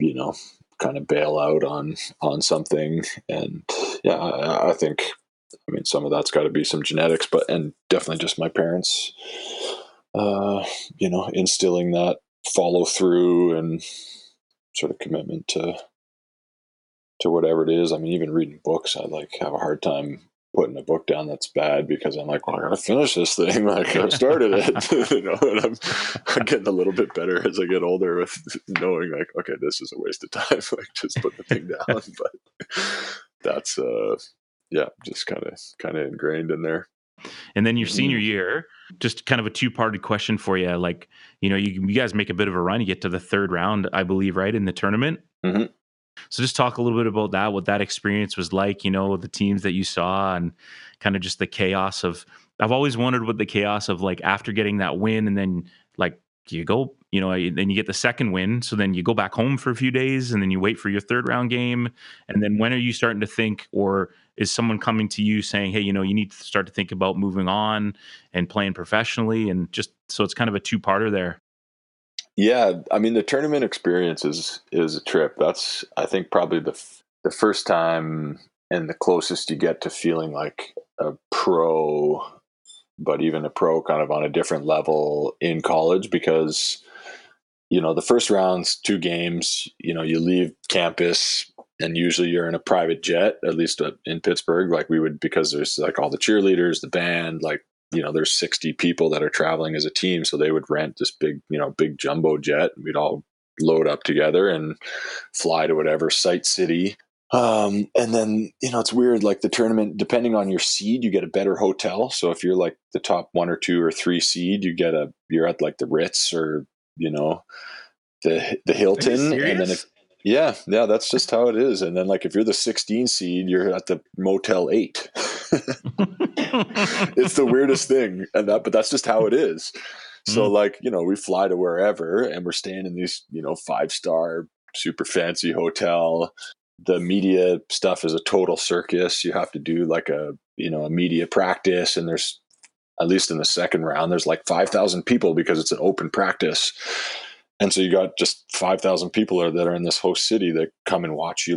you know, kind of bail out on something. And yeah, I think, I mean, some of that's gotta be some genetics, but, and definitely just my parents instilling that follow through and sort of commitment to whatever it is. I mean, even reading books, I have a hard time putting a book down that's bad because I'm like, well, I gotta finish this thing. I started it, and I'm getting a little bit better as I get older with knowing okay, this is a waste of time. Just put the thing down. But that's, just kind of ingrained in there. And then your senior year, just kind of a two-parted question for you. You guys make a bit of a run. You get to the third round, I believe, right, in the tournament. Mm-hmm. So just talk a little bit about that, what that experience was like, the teams that you saw and kind of just the chaos of, I've always wondered what the chaos of after getting that win and then you go, then you get the second win. So then you go back home for a few days and then you wait for your third round game. And then when are you starting to think, or is someone coming to you saying, hey, you need to start to think about moving on and playing professionally? And just, so it's kind of a two-parter there. Yeah, I mean, the tournament experience is a trip. That's, I think, probably the first time and the closest you get to feeling like a pro, but even a pro kind of on a different level in college, because, the first round's 2 games, you leave campus and usually you're in a private jet, at least in Pittsburgh, like we would, because there's all the cheerleaders, the band, there's 60 people that are traveling as a team. So they would rent this big, big jumbo jet. We'd all load up together and fly to whatever site city. And then, it's weird, the tournament, depending on your seed, you get a better hotel. So if you're the top 1, 2, or 3 seed, you're at the Ritz or, the Hilton. And then yeah, that's just how it is. And then if you're the 16 seed, you're at the Motel 8. It's the weirdest thing, but that's just how it is. So we fly to wherever and we're staying in these, 5-star super fancy hotel. The media stuff is a total circus. You have to do a media practice, and there's, at least in the second round, there's 5,000 people because it's an open practice. And so you got just 5,000 people that are in this host city that come and watch you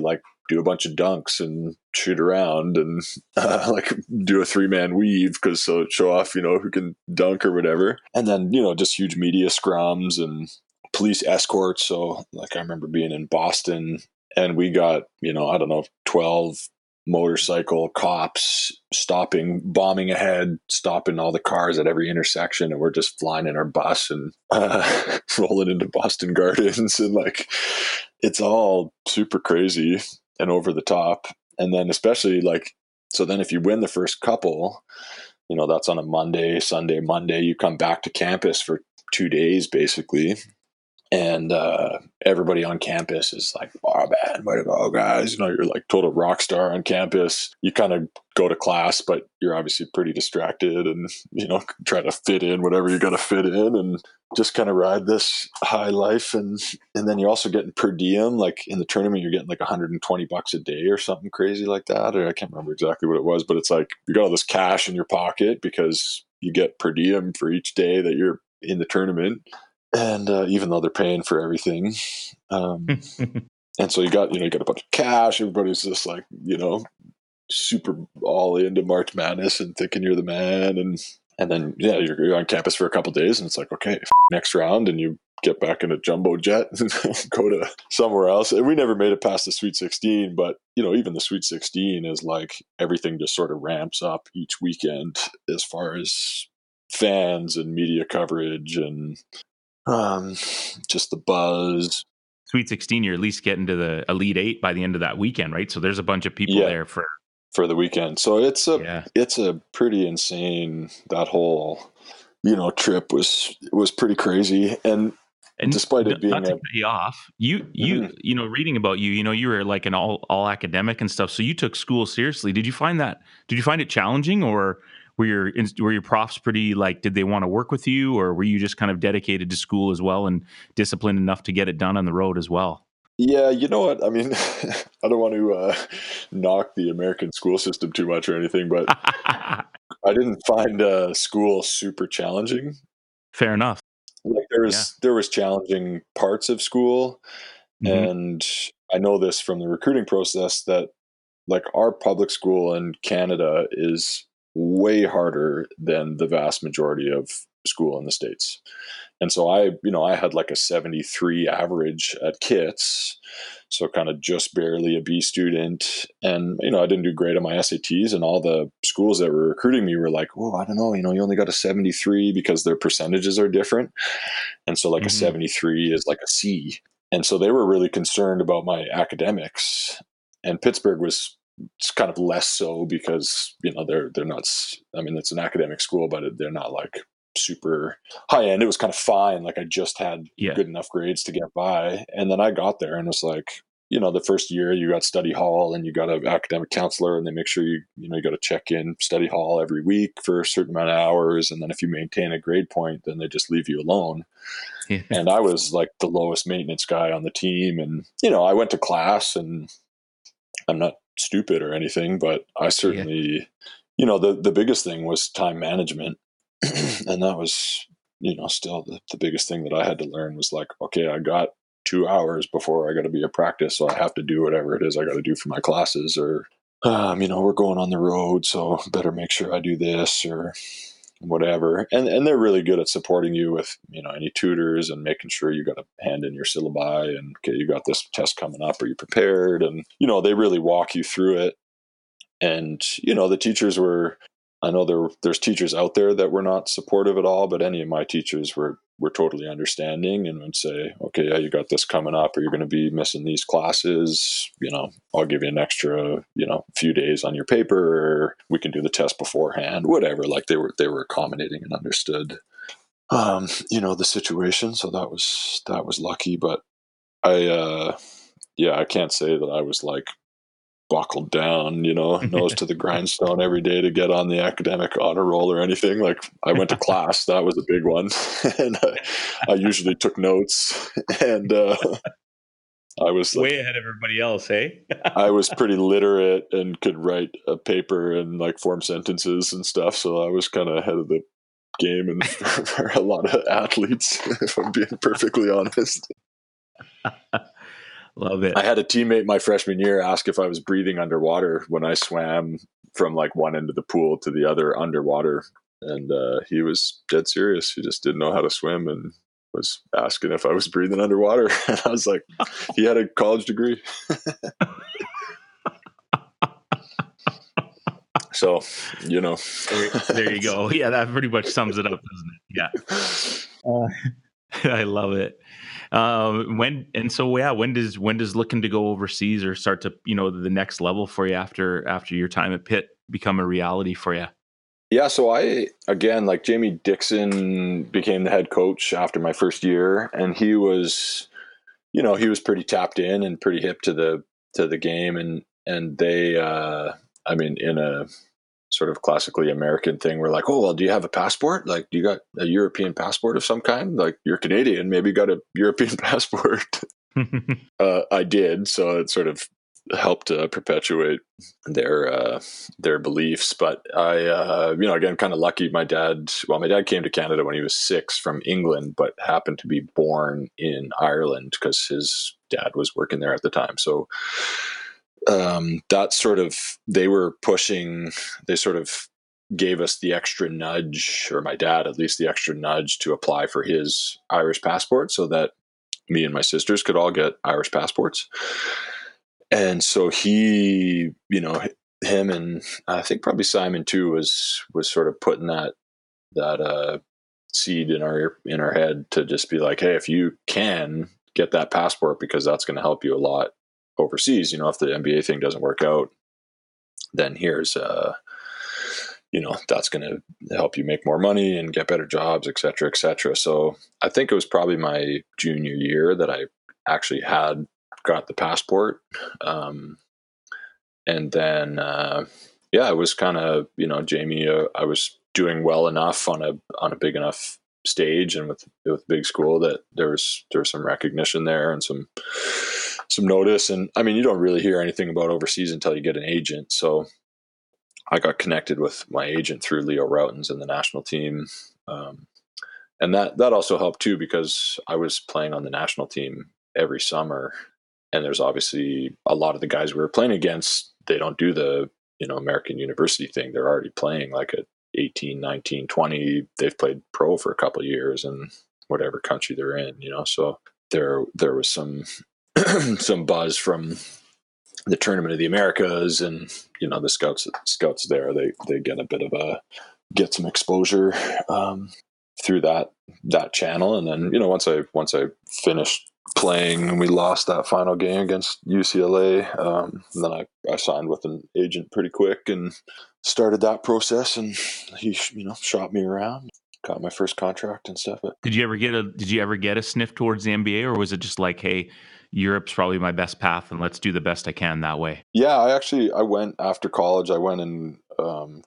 do a bunch of dunks and shoot around and do a 3-man weave because show off, who can dunk or whatever. And then, just huge media scrums and police escorts. So I remember being in Boston and we got, 12 motorcycle cops bombing ahead, stopping all the cars at every intersection, and we're just flying in our bus and rolling into Boston Gardens, and it's all super crazy and over the top. And then especially so then if you win the first couple, that's on a Monday, you come back to campus for 2 days basically. And everybody on campus is oh man, way to go, guys. You're total rock star on campus. You kind of go to class, but you're obviously pretty distracted and, try to fit in whatever you got to fit in and just kind of ride this high life. And then you're also getting per diem, in the tournament, you're getting $120 a day or something crazy like that. Or I can't remember exactly what it was, but it's you got all this cash in your pocket because you get per diem for each day that you're in the tournament. And even though they're paying for everything, and so you got a bunch of cash. Everybody's just super all into March Madness and thinking you're the man. And then you're on campus for a couple of days, and it's okay, next round, and you get back in a jumbo jet and go to somewhere else. And we never made it past the Sweet 16, but even the Sweet 16 is everything just sort of ramps up each weekend as far as fans and media coverage and. Just the buzz. Sweet 16, you're at least getting to the Elite 8 by the end of that weekend, right? So there's a bunch of people there for the weekend. So it's a pretty insane, that whole, trip was pretty crazy. And despite it being not to pay off, reading about you were an all academic and stuff. So you took school seriously. Did you find it challenging, or were your profs pretty did they want to work with you, or were you just kind of dedicated to school as well and disciplined enough to get it done on the road as well? Yeah. You know what? I mean, I don't want to knock the American school system too much or anything, but I didn't find school super challenging. Fair enough. There was challenging parts of school. Mm-hmm. And I know this from the recruiting process that our public school in Canada is way harder than the vast majority of school in the States. And so I had like a 73 average at Kits. So kind of just barely a B student. And, I didn't do great on my SATs, and all the schools that were recruiting me were like, oh, I don't know, you only got a 73, because their percentages are different. And so like a 73 is like a C. And so they were really concerned about my academics, and Pittsburgh was kind of less so, because, they're not, it's an academic school, but they're not like super high end. It was kind of fine. Like I just had good enough grades to get by. And then I got there and it was like, the first year you got study hall and you got an academic counselor, and they make sure you got to check in study hall every week for a certain amount of hours. And then if you maintain a grade point, then they just leave you alone. Yeah. And I was like the lowest maintenance guy on the team. And, I went to class, and I'm not stupid or anything, but I certainly, the biggest thing was time management. And that was, still the biggest thing that I had to learn was like, okay, I got 2 hours before I got to be at practice. So I have to do whatever it is I got to do for my classes, or, we're going on the road, so better make sure I do this or whatever. And they're really good at supporting you with, any tutors and making sure you got to hand in your syllabi and, okay, you got this test coming up, are you prepared? And, they really walk you through it. And, the teachers were, I know there's teachers out there that were not supportive at all, but any of my teachers were totally understanding and would say, okay, yeah, you got this coming up, or you're going to be missing these classes. I'll give you an extra, few days on your paper, or we can do the test beforehand, whatever. Like they were accommodating and understood, the situation. So that was lucky. But I can't say that I was like buckled down, nose to the grindstone every day to get on the academic honor roll or anything. Like I went to class, that was a big one. And I usually took notes, and I was like, way ahead of everybody else, hey? I was pretty literate and could write a paper and like form sentences and stuff. So I was kind of ahead of the game and for a lot of athletes, if I'm being perfectly honest. Love it. I had a teammate my freshman year ask if I was breathing underwater when I swam from like one end of the pool to the other underwater. And he was dead serious. He just didn't know how to swim and was asking if I was breathing underwater. And I was like, he had a college degree. So, There you go. Yeah, that pretty much sums it up, doesn't it? Yeah. I love it. When does looking to go overseas or start to, the next level for you after your time at Pitt become a reality for you? Yeah. So again, Jamie Dixon became the head coach after my first year, and he was pretty tapped in and pretty hip to the game. And they, in a sort of classically American thing, we're like, oh, well, do you have a passport? Like, do you got a European passport of some kind? Like, you're Canadian, maybe you got a European passport. I did. So it sort of helped perpetuate their beliefs. But I, again, kind of lucky. My dad came to Canada when he was 6 from England, but happened to be born in Ireland because his dad was working there at the time. So that sort of, they sort of gave us the extra nudge, or my dad, at least, the extra nudge to apply for his Irish passport so that me and my sisters could all get Irish passports. And so he, him and I think probably Simon too was sort of putting that seed in our head to just be like, hey, if you can get that passport, because that's going to help you a lot overseas, if the MBA thing doesn't work out, then here's that's going to help you make more money and get better jobs, et cetera, et cetera. So I think it was probably my junior year that I actually got the passport. And then, it was kind of, Jamie, I was doing well enough on a big enough stage and with big school that there was some recognition there and some notice. And you don't really hear anything about overseas until you get an agent. So I got connected with my agent through Leo Routens and the national team. And that also helped too, because I was playing on the national team every summer. And there's obviously a lot of the guys we were playing against, they don't do the, American university thing. They're already playing like at 18, 19, 20, they've played pro for a couple of years in whatever country they're in, you know. So there was some some buzz from the Tournament of the Americas, and you know, the scouts there, they get a bit of a get some exposure through that channel. And then, you know, once I finished playing and we lost that final game against UCLA, then I signed with an agent pretty quick and started that process, and he, you know, shot me around, got my first contract and stuff. Did you ever get a sniff towards the NBA, or was it just like, hey, Europe's probably my best path and let's do the best I can that way? Yeah, I went after college. I went and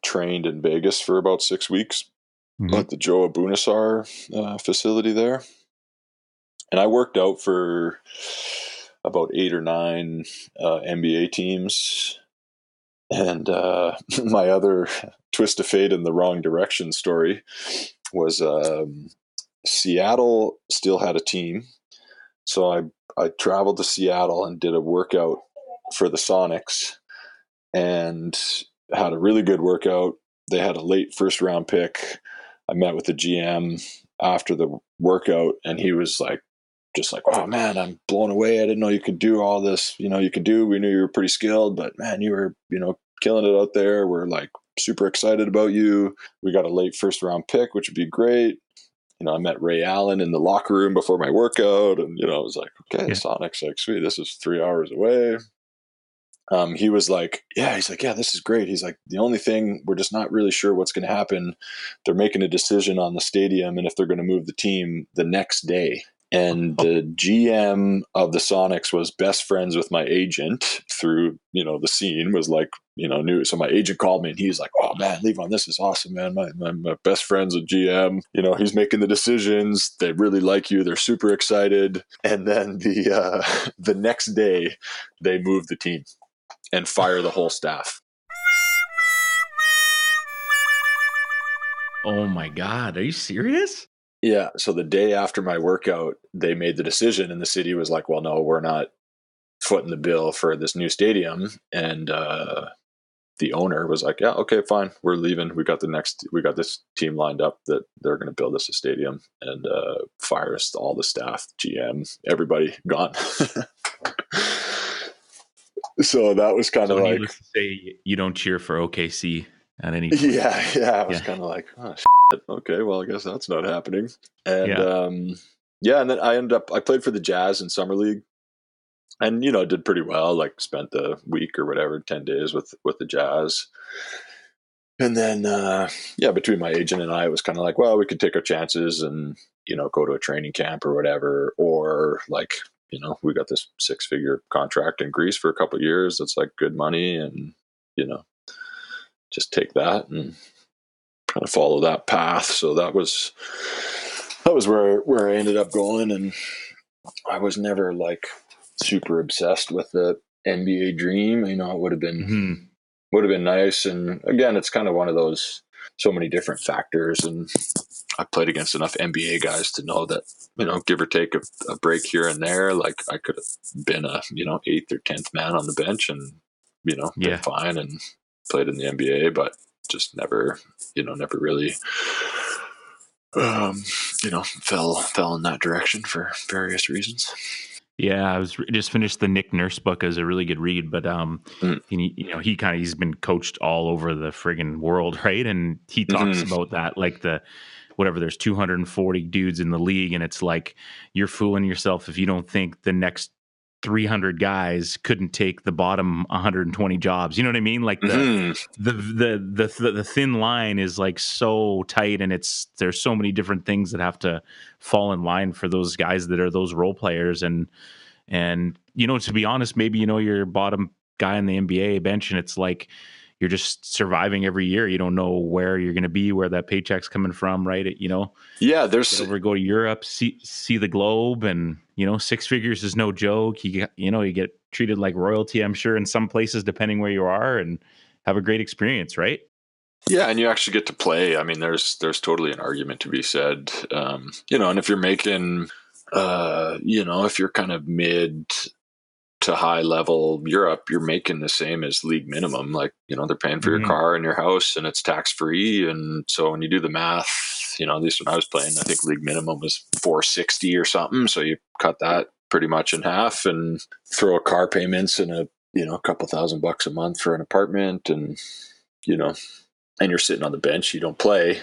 trained in Vegas for about 6 weeks, mm-hmm. at the Joe Abunasar facility there. And I worked out for about 8 or 9 NBA teams. And my other twist of fate in the wrong direction story was Seattle still had a team. So I traveled to Seattle and did a workout for the Sonics and had a really good workout. They had a late first round pick. I met with the GM after the workout, and he was like, just like, oh man, I'm blown away. I didn't know you could do all this. You know, you could do, we knew you were pretty skilled, but man, you were, you know, killing it out there. We're like super excited about you. We got a late first round pick, which would be great. You know, I met Ray Allen in the locker room before my workout, and, you know, I was like, okay, yeah. Sonic's like, sweet, this is 3 hours away. He was like, yeah, he's like, yeah, this is great. He's like, the only thing, we're just not really sure what's going to happen. They're making a decision on the stadium and if they're going to move the team the next day. And the GM of the Sonics was best friends with my agent through, you know, the scene, was like, you know, knew. So my agent called me and he's like, oh man, Levon, this is awesome, man. My best friend's a GM, you know, he's making the decisions. They really like you. They're super excited. And then the next day they moved the team and fire the whole staff. Oh my God. Are you serious? Yeah. So the day after my workout, they made the decision and the city was like, well, no, we're not footing the bill for this new stadium. And, the owner was like, yeah, okay, fine. We're leaving. We got this team lined up that they're going to build us a stadium, and, fires all the staff, GM, everybody gone. So that was kind of like, say you don't cheer for OKC at any point. Yeah. I was kind of like, oh, shit. Okay, well, I guess that's not happening. And, and then I played for the Jazz in summer league. And, you know, did pretty well, like spent the week or whatever, 10 days with the Jazz. And then, between my agent and I, it was kind of like, well, we could take our chances and, you know, go to a training camp or whatever. Or like, you know, we got this 6-figure contract in Greece for a couple of years. That's like good money. And, you know, just take that and kind of follow that path. So that was where I ended up going. And I was never like super obsessed with the NBA dream. You know, it would have been nice. And again, it's kind of one of those, so many different factors. And I played against enough NBA guys to know that, you know, give or take a break here and there, like I could have been a, you know, 8th or 10th man on the bench and, you know, been fine and played in the NBA, but just never really, you know, fell in that direction for various reasons. Yeah, I was just finished the Nick Nurse book. It was a really good read, but he's been coached all over the friggin' world, right? And he talks about that, like there's 240 dudes in the league, and it's like you're fooling yourself if you don't think the next 300 guys couldn't take the bottom 120 jobs. You know what I mean? Like the thin line is like so tight, and there's so many different things that have to fall in line for those guys that are those role players. And, you know, to be honest, maybe, you know, your bottom guy on the NBA bench, and it's like, you're just surviving every year. You don't know where you're going to be, where that paycheck's coming from, right? It, you know? Yeah, there's... Over, go to Europe, see the globe, and, you know, 6 figures is no joke. You get treated like royalty, I'm sure, in some places, depending where you are, and have a great experience, right? Yeah, and you actually get to play. I mean, there's totally an argument to be said. You know, and if you're making, you know, if you're kind of mid... to high level Europe, you're making the same as league minimum. Like, you know, they're paying for your car and your house, and it's tax free. And so when you do the math, you know, at least when I was playing, I think league minimum was $460 or something. So you cut that pretty much in half and throw car payments and a couple $1,000s a month for an apartment, and, you know, and you're sitting on the bench, you don't play.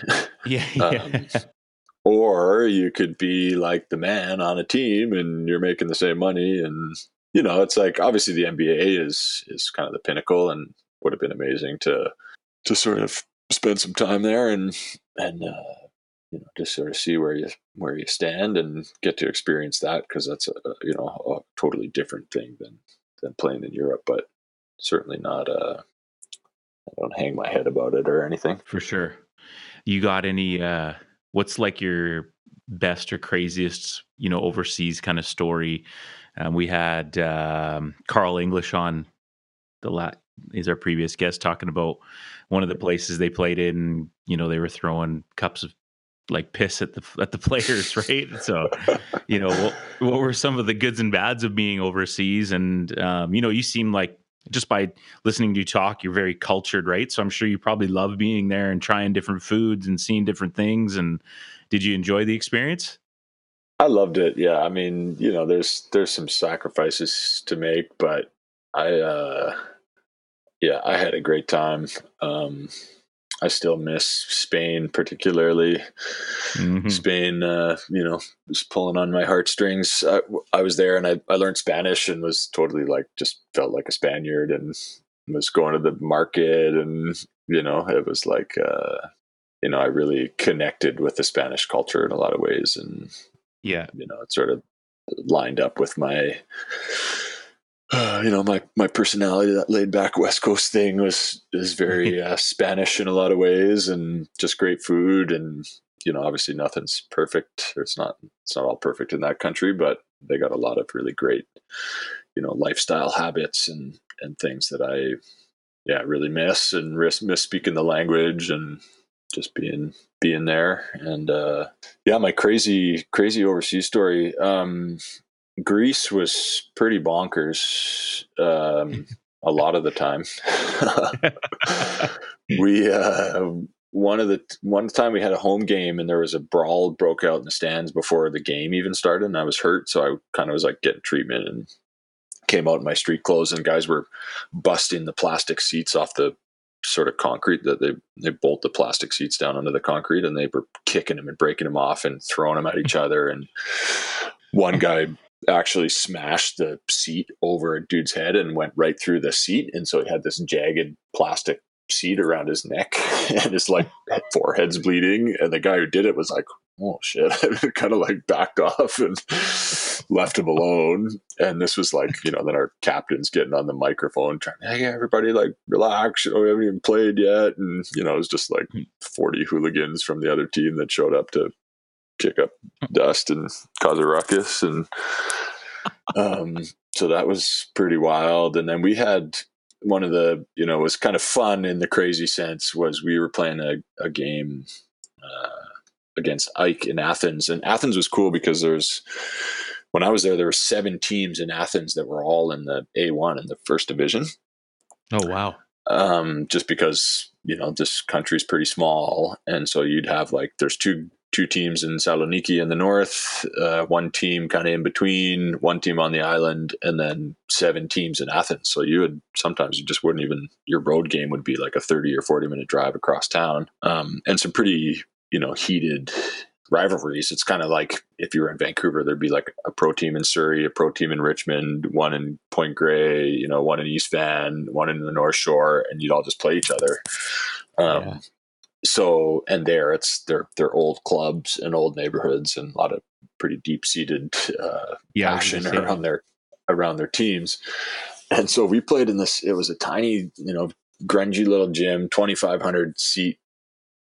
Or you could be like the man on a team and you're making the same money. And, you know, it's like, obviously the NBA is kind of the pinnacle, and would have been amazing to sort of spend some time there and you know, just sort of see where you stand and get to experience that. 'Cause that's a totally different thing than playing in Europe, but certainly not, I don't hang my head about it or anything. For sure. You got any, what's like your best or craziest, you know, overseas kind of story? We had Carl English on he's our previous guest, talking about one of the places they played in. You know, they were throwing cups of like piss at the players, right? So, you know, what were some of the goods and bads of being overseas? And you know, you seem like, just by listening to you talk, you're very cultured, right? So I'm sure you probably love being there and trying different foods and seeing different things. And did you enjoy the experience? I loved it. Yeah. I mean, you know, there's some sacrifices to make, but I had a great time. I still miss Spain, particularly. Mm-hmm. Spain, you know, was pulling on my heartstrings. I was there and I learned Spanish and was totally like, just felt like a Spaniard, and was going to the market. And, you know, it was like, you know, I really connected with the Spanish culture in a lot of ways. And, yeah, you know, it sort of lined up with my... you know, my personality. That laid back West Coast thing is very Spanish in a lot of ways, and just great food. And, you know, obviously nothing's perfect. It's not all perfect in that country, but they got a lot of really great, you know, lifestyle habits and things that I, really miss, and miss speaking the language and just being there. And, my crazy overseas story. Greece was pretty bonkers a lot of the time. We one time we had a home game, and there was a brawl broke out in the stands before the game even started, and I was hurt, so I kind of was like getting treatment and came out in my street clothes, and guys were busting the plastic seats off the sort of concrete that they bolt the plastic seats down onto the concrete, and they were kicking them and breaking them off and throwing them at each other. And one guy actually smashed the seat over a dude's head and went right through the seat, and so he had this jagged plastic seat around his neck, and his like forehead's bleeding, and the guy who did it was like, oh shit, and kind of like backed off and left him alone. And this was like, you know, then our captain's getting on the microphone trying to, hey everybody, like relax, you know, we haven't even played yet. And, you know, it was just like 40 hooligans from the other team that showed up to kick up dust and cause a ruckus. And so that was pretty wild. And then we had one of the, you know, it was kind of fun in the crazy sense, was we were playing a game against Ike in Athens. And Athens was cool because when I was there were 7 teams in Athens that were all in the A1 in the first division. Oh, wow. Just because, you know, this country's pretty small. And so you'd have like, there's two teams in Saloniki in the north, one team kind of in between, one team on the island, and then 7 teams in Athens. So sometimes you just wouldn't even, your road game would be like a 30 or 40 minute drive across town. And some pretty, you know, heated rivalries. It's kind of like if you were in Vancouver, there'd be like a pro team in Surrey, a pro team in Richmond, one in Point Grey, you know, one in East Van, one in the North Shore, and you'd all just play each other. So, and there it's their old clubs and old neighborhoods, and a lot of pretty deep seated passion around their teams. And so we played in this, it was a tiny, you know, grungy little gym, 2,500 seat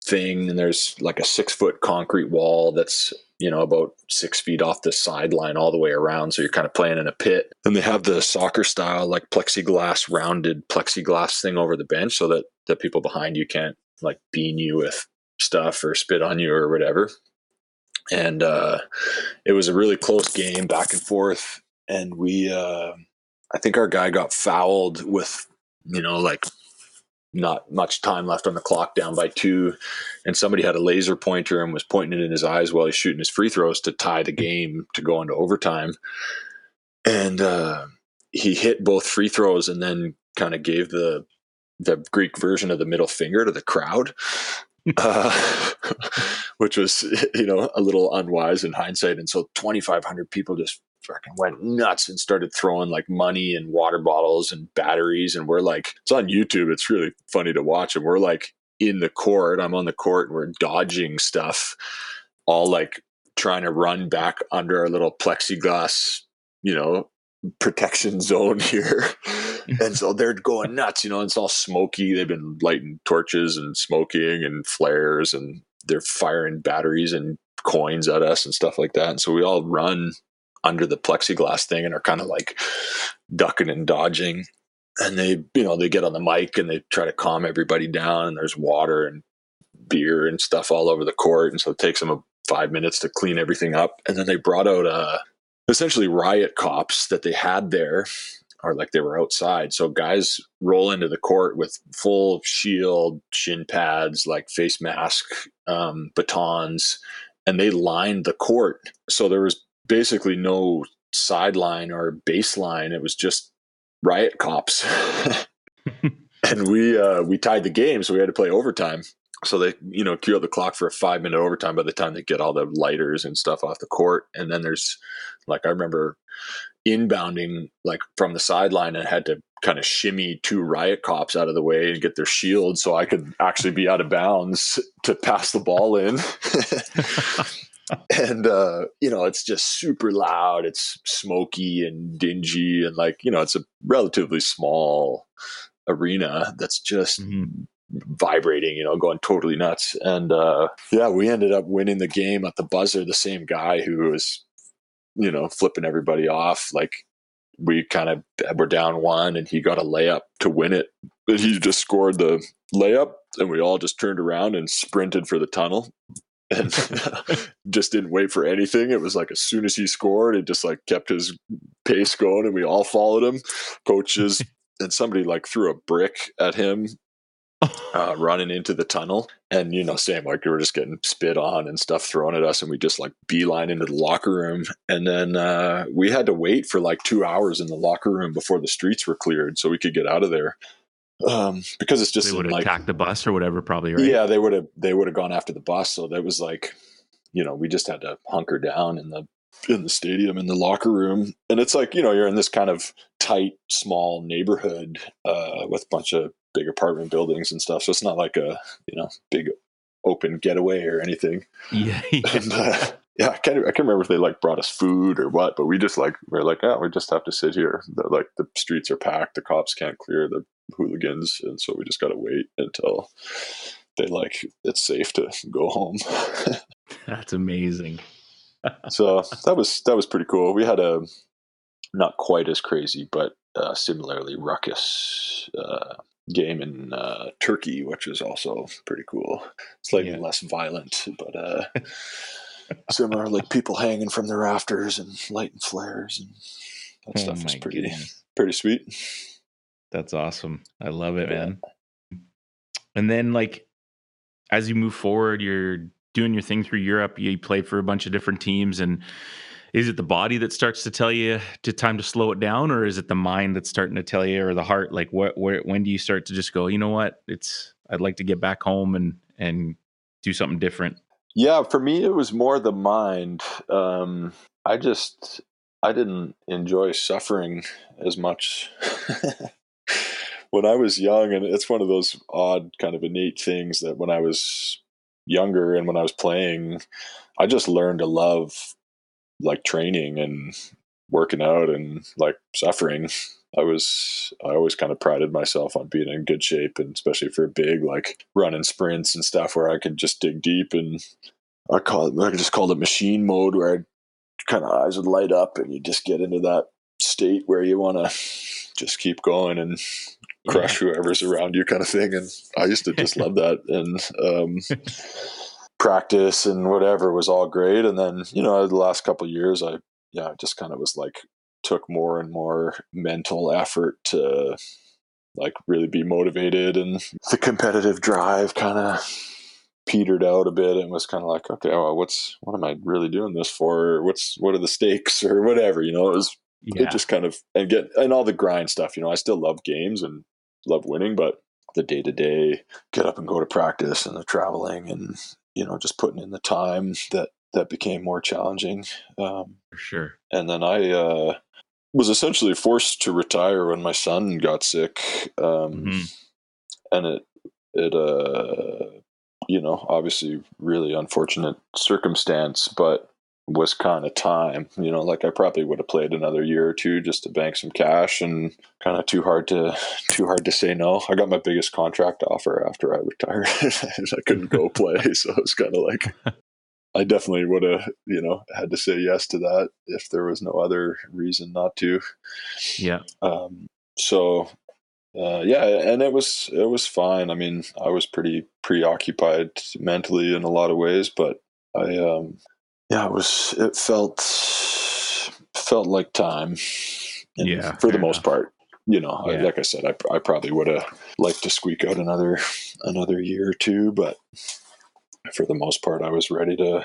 thing. And there's like a 6-foot concrete wall that's, you know, about 6 feet off the sideline all the way around. So you're kind of playing in a pit, and they have the soccer style, like rounded plexiglass thing over the bench so that the people behind you can't like bean you with stuff or spit on you or whatever. And it was a really close game back and forth. And we I think our guy got fouled with, you know, like not much time left on the clock, down by two, and somebody had a laser pointer and was pointing it in his eyes while he's shooting his free throws to tie the game to go into overtime. And he hit both free throws and then kind of gave the Greek version of the middle finger to the crowd, which was, you know, a little unwise in hindsight. And so 2,500 people just fucking went nuts and started throwing like money and water bottles and batteries. And we're like, it's on YouTube. It's really funny to watch. And we're like in the court, I'm on the court, and we're dodging stuff, all like trying to run back under our little plexiglass, you know, protection zone here. And so they're going nuts, you know, it's all smoky. They've been lighting torches and smoking and flares, and they're firing batteries and coins at us and stuff like that. And so we all run under the plexiglass thing and are kind of like ducking and dodging. And they, you know, they get on the mic and they try to calm everybody down, and there's water and beer and stuff all over the court. And so it takes them 5 minutes to clean everything up. And then they brought out essentially riot cops that they had there, or like they were outside. So guys roll into the court with full shield, shin pads, like face mask, batons, and they lined the court. So there was basically no sideline or baseline. It was just riot cops. And we tied the game, so we had to play overtime. So they, you know, cue up the clock for a 5-minute overtime by the time they get all the lighters and stuff off the court. And then there's, like, I remember inbounding like from the sideline and had to kind of shimmy two riot cops out of the way and get their shield so I could actually be out of bounds to pass the ball in. And, you know, it's just super loud. It's smoky and dingy. And, like, you know, it's a relatively small arena that's just vibrating, you know, going totally nuts. And, yeah, we ended up winning the game at the buzzer. The same guy who was, you know, flipping everybody off. Like, we kind of were down one and he got a layup to win it. But he just scored the layup and we all just turned around and sprinted for the tunnel. And just didn't wait for anything. It was like, as soon as he scored, it just like kept his pace going, and we all followed him. Coaches and somebody like threw a brick at him running into the tunnel, and, you know, same, like, we were just getting spit on and stuff thrown at us, and we just like beeline into the locker room. And then we had to wait for like 2 hours in the locker room before the streets were cleared so we could get out of there. Because it's just, they would have, like, attacked the bus or whatever, probably, right? Yeah, they would have gone after the bus. So that was like, you know, we just had to hunker down in the stadium, in the locker room. And it's like, you know, you're in this kind of tight, small neighborhood, with a bunch of big apartment buildings and stuff. So it's not like a, you know, big open getaway or anything. Yeah. And, yeah, I can't remember if they like brought us food or what, but we just like, we're like, oh, we just have to sit here. Like, the streets are packed, the cops can't clear the hooligans, and so we just gotta wait until they like it's safe to go home. That's amazing. So that was pretty cool. We had a not quite as crazy, but similarly ruckus game in Turkey, which is also pretty cool. Slightly less violent, but similar, like people hanging from the rafters and lighting flares and that stuff was pretty sweet. That's awesome. I love it, man. And then, like, as you move forward, you're doing your thing through Europe. You play for a bunch of different teams. And is it the body that starts to tell you to time to slow it down, or is it the mind that's starting to tell you, or the heart? Like, when do you start to just go, you know what, I'd like to get back home and do something different? Yeah, for me, it was more the mind. I didn't enjoy suffering as much. When I was young, and it's one of those odd kind of innate things that when I was younger and when I was playing, I just learned to love like training and working out and like suffering. I always kind of prided myself on being in good shape, and especially for big, like running sprints and stuff where I could just dig deep, and I just called it machine mode, where I'd kind of eyes would light up and you just get into that state where you want to just keep going and crush whoever's around you, kind of thing. And I used to just love that. And practice and whatever was all great. And then, you know, the last couple of years, I just kind of was like took more and more mental effort to like really be motivated, and the competitive drive kind of petered out a bit and was kind of like, okay, well, what am I really doing this for? What are the stakes or whatever, you know? It was, it just kind of, and all the grind stuff, you know, I still love games and love winning, but the day to day, get up and go to practice and the traveling and, you know, just putting in the time that became more challenging. For sure. And then I, was essentially forced to retire when my son got sick. And it, you know, obviously really unfortunate circumstance, but was kind of time, you know, like I probably would have played another year or two just to bank some cash, and kind of too hard to say no. I got my biggest contract offer after I retired and I couldn't go play. So it's kind of like, I definitely would have, you know, had to say yes to that if there was no other reason not to. Yeah. And it was fine. I mean, I was pretty preoccupied mentally in a lot of ways, but I, it felt like time. And yeah. For the most part, you know, like I said, I probably would have liked to squeak out another year or two, but for the most part, I was ready to,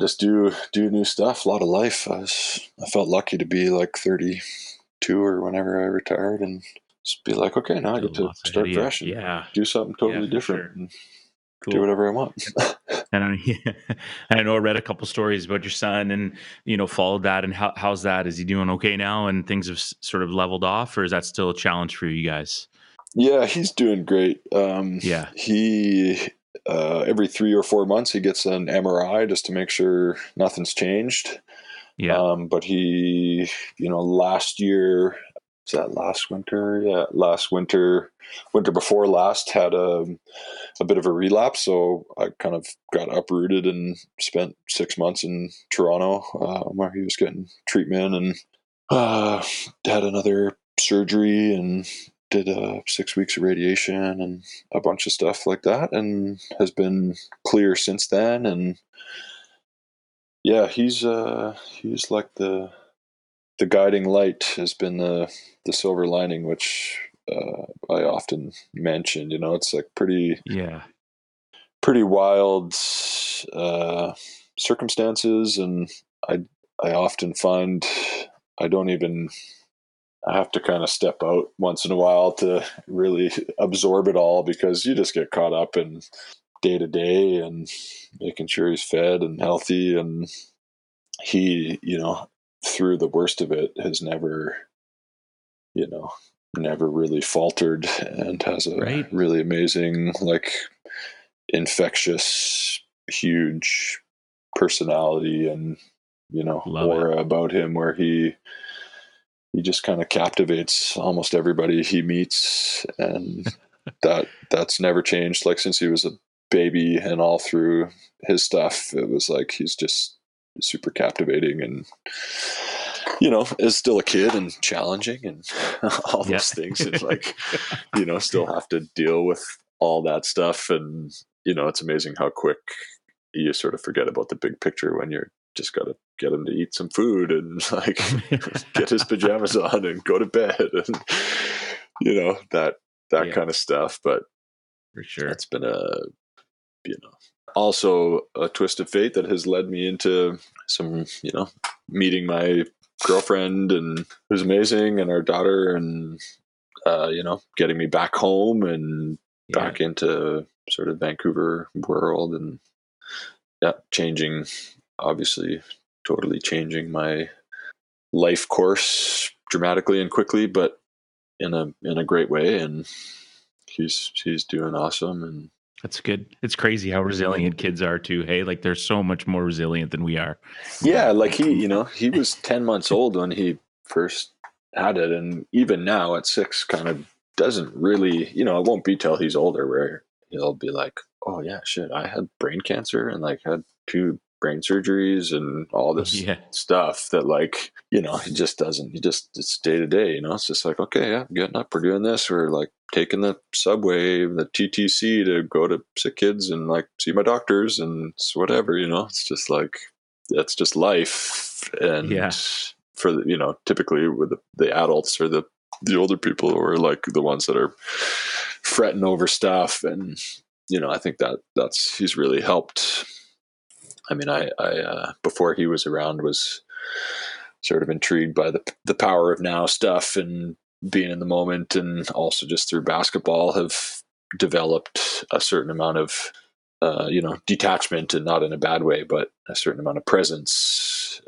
just do new stuff, a lot of life. I felt lucky to be like 32 or whenever I retired, and just be like, okay, now I get to start fresh and do something totally different. Sure. And cool. Do whatever I want. I know I read a couple stories about your son and, you know, followed that. And how's that? Is he doing okay now? And things have sort of leveled off, or is that still a challenge for you guys? Yeah, he's doing great. He every 3 or 4 months he gets an MRI just to make sure nothing's changed. Yeah. But he, you know, winter before last had a bit of a relapse. So I kind of got uprooted and spent 6 months in Toronto where he was getting treatment, and had another surgery and did 6 weeks of radiation and a bunch of stuff like that, and has been clear since then. And yeah, he's like the guiding light has been the silver lining, which I often mentioned. You know, it's like pretty wild circumstances, and I often find I have to kind of step out once in a while to really absorb it all, because you just get caught up in day to day and making sure he's fed and healthy. And he, you know, through the worst of it has never really faltered, and has a really amazing, like, infectious, huge personality and, you know, aura about him where he just kind of captivates almost everybody he meets, and that's never changed. Like, since he was a baby and all through his stuff, it was like, he's just super captivating, and, you know, is still a kid and challenging and all those things. It's like, you know, still have to deal with all that stuff. And, you know, it's amazing how quick you sort of forget about the big picture when you're just got to get him to eat some food and, like, get his pajamas on and go to bed, and, you know, that kind of stuff. But for sure, it's been a twist of fate that has led me into some, you know, meeting my girlfriend, and who's amazing, and our daughter, and, you know, getting me back home and back into sort of Vancouver world, and totally changing my life course dramatically and quickly, but in a great way. And he's doing awesome. And that's good. It's crazy how resilient kids are too. Hey, like, they're so much more resilient than we are. Yeah. Like, he was 10 months old when he first had it. And even now at 6, kind of doesn't really, you know, it won't be till he's older where he'll be like, oh yeah, shit, I had brain cancer and, like, had 2 brain surgeries and all this stuff that, like, you know, it's day to day, you know, it's just like, okay, yeah, I'm getting up, we're doing this, we're, like, taking the subway, the TTC to go to sick kids and, like, see my doctors and whatever, you know, it's just like, that's just life. And for the, you know, typically with the adults or the older people who are like the ones that are fretting over stuff. And, you know, I think that he's really helped. I mean, I before he was around was sort of intrigued by the power of now stuff and being in the moment, and also just through basketball have developed a certain amount of, you know, detachment, and not in a bad way, but a certain amount of presence,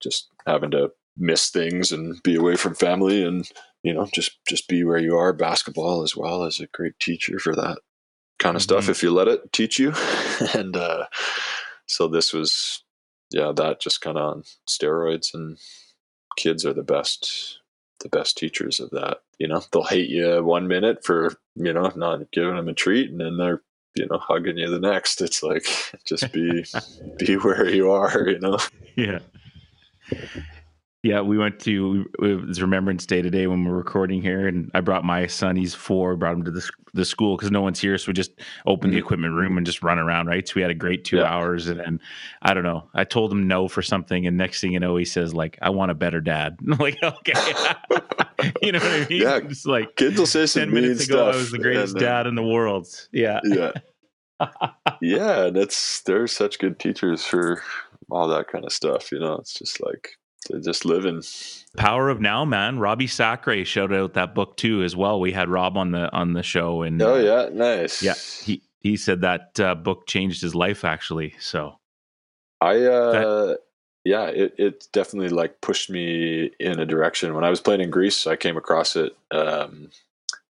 just having to miss things and be away from family and, you know, just be where you are. Basketball as well as a great teacher for that kind of stuff, if you let it teach you. And, so this was, yeah, that just kind of on steroids, and kids are the best teachers of that. You know, they'll hate you one minute for, you know, not giving them a treat, and then they're, you know, hugging you the next. It's like, just be where you are, you know? Yeah. Yeah. We went to, it was Remembrance Day today when we were recording here, and I brought my son, he's 4, brought him to the school because no one's here. So we just opened the equipment room and just run around. Right. So we had a great 2 hours, and then I don't know, I told him no for something, and next thing you know, he says like, I want a better dad. I'm like, okay. You know what I mean? Yeah. It's like kids will say some 10 minutes ago, stuff. I was the greatest dad in the world. Yeah. Yeah. Yeah. That's, they're such good teachers for all that kind of stuff. You know, it's just like, they're just living. Power of Now, man. Robbie Sacre shouted out that book too, as well. We had Rob on the show, and oh yeah. Nice. Yeah. He said that book changed his life, actually. So it definitely like pushed me in a direction. When I was playing in Greece, I came across it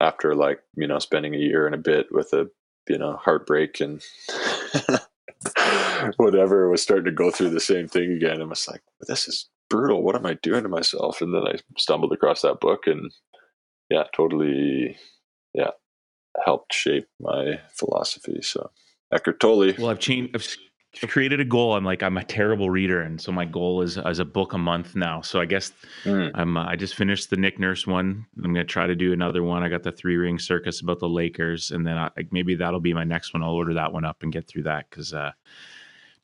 after like, you know, spending a year and a bit with a, you know, heartbreak and whatever, was starting to go through the same thing again. I was like, this is brutal. What am I doing to myself? And then I stumbled across that book, and yeah, totally. Yeah. Helped shape my philosophy. So Eckhart Tolle. Well, I've created a goal. I'm like, I'm a terrible reader. And so my goal is a book a month now. So I guess I just finished the Nick Nurse one. I'm going to try to do another one. I got the 3-Ring Circus about the Lakers. And then maybe that'll be my next one. I'll order that one up and get through that. Cause,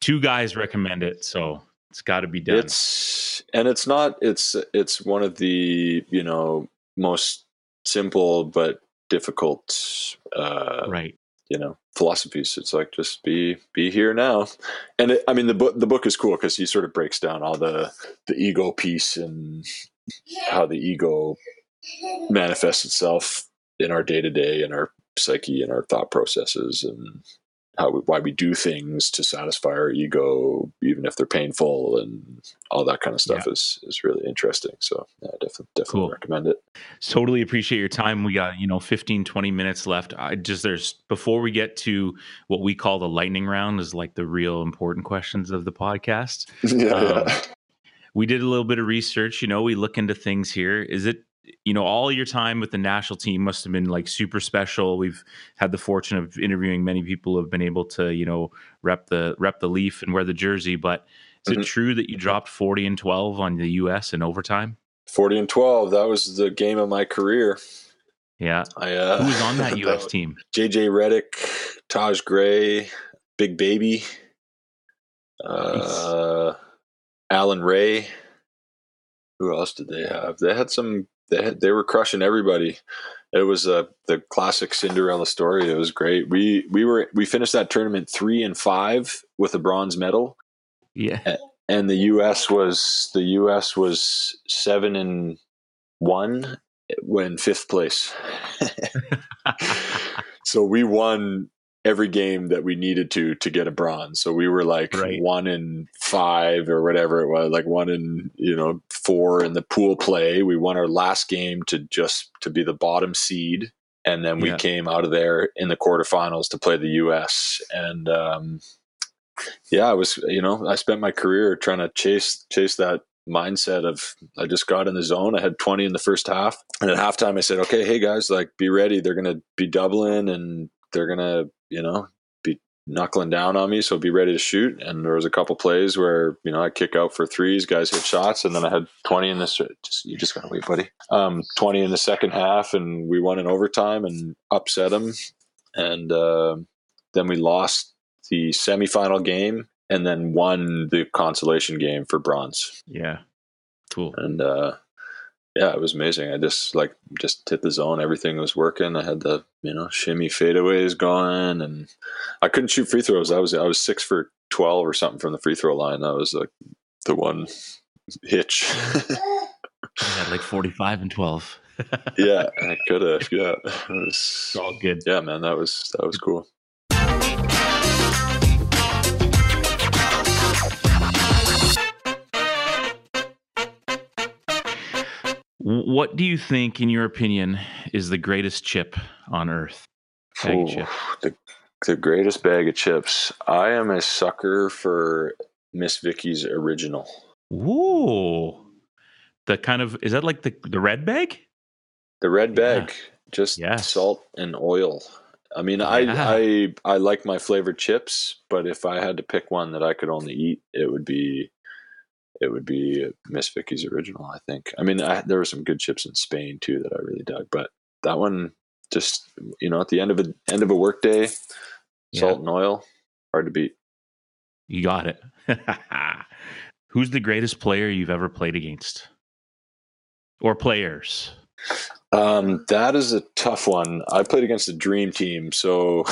2 guys recommend it. So it's gotta be done. It's one of the, you know, most simple, but difficult, right. You know, philosophies. It's like, just be here now. And I mean, the book is cool because he sort of breaks down all the ego piece and how the ego manifests itself in our day to day, in our psyche, in our thought processes, and why we do things to satisfy our ego, even if they're painful, and all that kind of stuff is really interesting. So yeah, definitely cool. Recommend it. Totally appreciate your time. We got, you know, 15, 20 minutes left. Before we get to what we call the lightning round, is like the real important questions of the podcast. We did a little bit of research, you know, we look into things here. Is it, you know, all your time with the national team must have been like super special. We've had the fortune of interviewing many people who have been able to, you know, rep the Leaf and wear the jersey. But is it true that you dropped 40-12 on the U.S. in overtime? 40-12. That was the game of my career. Yeah. Who was on that U.S. team? J.J. Redick, Taj Gray, Big Baby, Alan Ray. Who else did they have? They had some. They were crushing everybody. It was the classic Cinderella story. It was great. We finished that tournament 3-5 with a bronze medal. Yeah. And the U.S. was 7-1 when 5th place. So we won every game that we needed to get a bronze. So we were like 1-5 or whatever it was, like 1-4 in the pool play. We won our last game to be the bottom seed. And then we came out of there in the quarterfinals to play the US. And, I was, you know, I spent my career trying to chase that mindset of, I just got in the zone. I had 20 in the first half, and at halftime I said, okay, hey guys, like be ready. They're going to be doubling, and they're going to, you know, be knuckling down on me, so be ready to shoot. And there was a couple plays where, you know, I kick out for threes, guys hit shots, and then I had 20 in this. You just gotta wait, buddy. 20 in the second half, and we won in overtime and upset them. And then we lost the semifinal game, and then won the consolation game for bronze. Yeah, Cool. And yeah, it was amazing. I just hit the zone. Everything was working. I had the, shimmy fadeaways going, and I couldn't shoot free throws. I was 6 for 12 or something from the free throw line. That was like the one hitch. I had like 45 and 12. Yeah, I could have. Yeah, it's all good. Yeah, man, that was cool. What do you think, in your opinion, is the greatest chip on earth? Ooh, chip. The greatest bag of chips. I am a sucker for Miss Vicky's original. Ooh. The kind of, is that like the red bag? The red bag. Yeah. Just salt and oil. I mean, I like my flavored chips, but if I had to pick one that I could only eat, it would be Miss Vicky's original, I think. I mean, there were some good chips in Spain too that I really dug, but that one just, at the end of a work day, salt and oil, hard to beat. You got it. Who's the greatest player you've ever played against? Or players? That is a tough one. I played against a dream team, so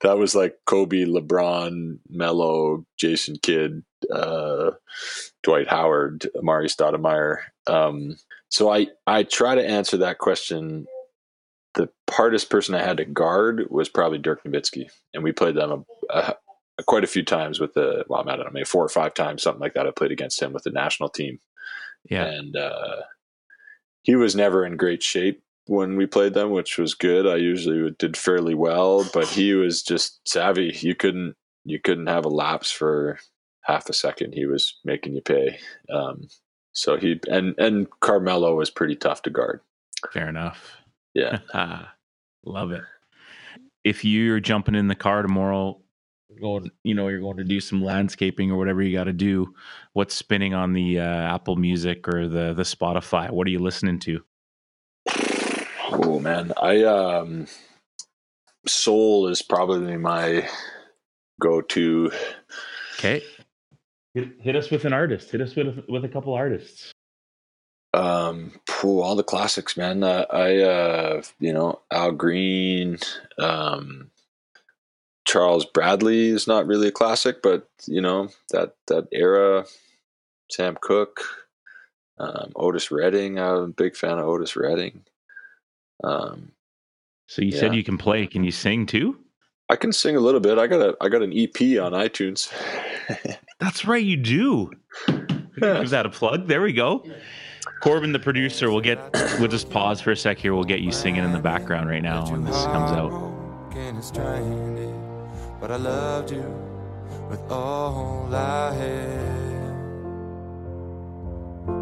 that was like Kobe, LeBron, Melo, Jason Kidd, Dwight Howard, Amari Stoudemire. So I try to answer that question. The hardest person I had to guard was probably Dirk Nowitzki, and we played them quite a few times with I don't know, maybe 4 or 5 times, something like that. I played against him with the national team. Yeah. And he was never in great shape when we played them, which was good. I usually did fairly well, but he was just savvy. You couldn't have a lapse for half a second. He was making you pay. So he and Carmelo was pretty tough to guard. Fair enough. Yeah. Love it. If you're jumping in the car tomorrow, you're going to do some landscaping or whatever you got to do, what's spinning on the Apple Music or the Spotify? What are you listening to? Oh man, I soul is probably my go-to. Okay, hit us with an artist. Hit us with a couple artists. All the classics, man. I Al Green, Charles Bradley is not really a classic, but that era, Sam Cooke, Otis Redding. I'm a big fan of Otis Redding. So you said you can play. Can you sing too? I can sing a little bit. I got an EP on iTunes. That's right, you do. Give that a plug. There we go. Corbin, the producer, we'll just pause for a sec here. We'll get you singing in the background right now when this comes out. But I loved you with all I had.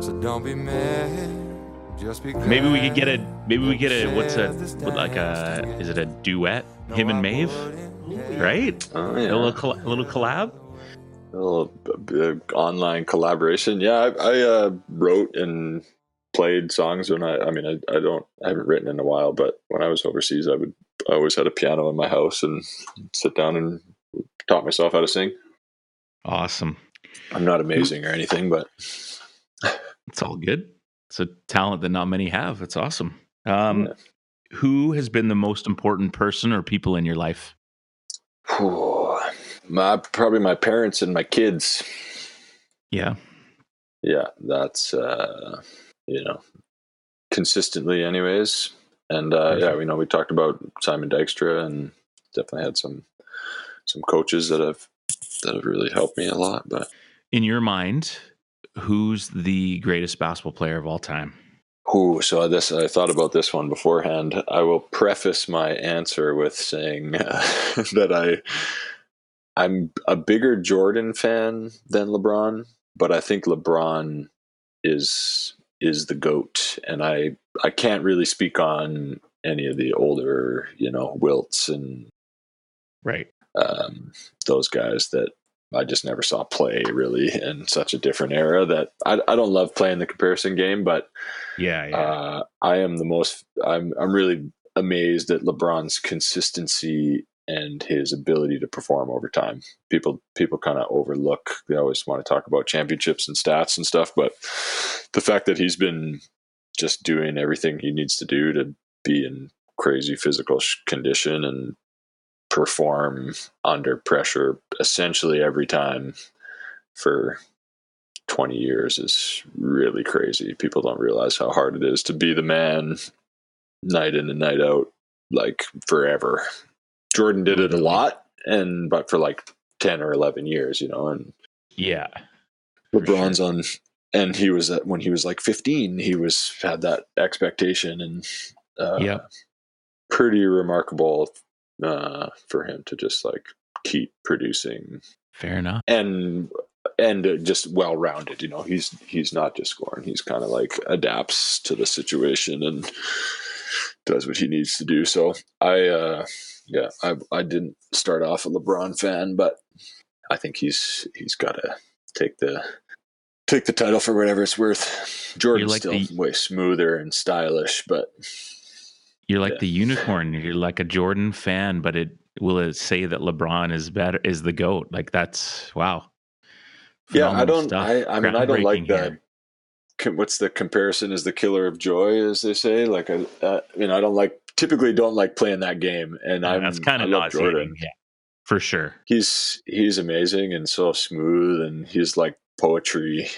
So don't be mad, just be glad. Maybe we get a is it a duet? Him and Maeve, right? Oh, yeah. A little collab, a little online collaboration. Yeah, I wrote and played songs when I haven't written in a while, but when I was overseas, I always had a piano in my house and sit down and taught myself how to sing. Awesome. I'm not amazing or anything, but it's all good. It's a talent that not many have. It's awesome. Who has been the most important person or people in your life? Probably my parents and my kids. Yeah. Yeah. That's, consistently anyways. And we talked about Simon Dykstra, and definitely had some coaches that have really helped me a lot. But in your mind, who's the greatest basketball player of all time? I thought about this one beforehand. I will preface my answer with saying that I'm a bigger Jordan fan than LeBron, but I think LeBron is the GOAT, and I can't really speak on any of the older, Wilts and right those guys that I just never saw play really in such a different era that I don't love playing the comparison game, but I am really amazed at LeBron's consistency and his ability to perform over time. People kind of overlook, they always want to talk about championships and stats and stuff, but the fact that he's been just doing everything he needs to do to be in crazy physical condition and perform under pressure essentially every time for 20 years is really crazy. People don't realize how hard it is to be the man night in and night out, like forever. Jordan did it a lot, but for like 10 or 11 years, you know. And yeah, LeBron's sure. And he was, when he was like 15, he had that expectation, and pretty remarkable for him to just like keep producing. Fair enough. And just well-rounded, you know, he's not just scoring. He's kind of like adapts to the situation and does what he needs to do. So I didn't start off a LeBron fan, but I think he's got to take the title for whatever it's worth. Jordan's like still way smoother and stylish, but you're like the unicorn. You're like a Jordan fan, but it say that LeBron is better, is the GOAT. Like that's wow. Phenomenal stuff. I don't like that. What's the comparison is the killer of joy, as they say. Like, I don't like playing that game. And that's kind of not Jordan. Yeah, for sure. He's amazing and so smooth, and he's like poetry.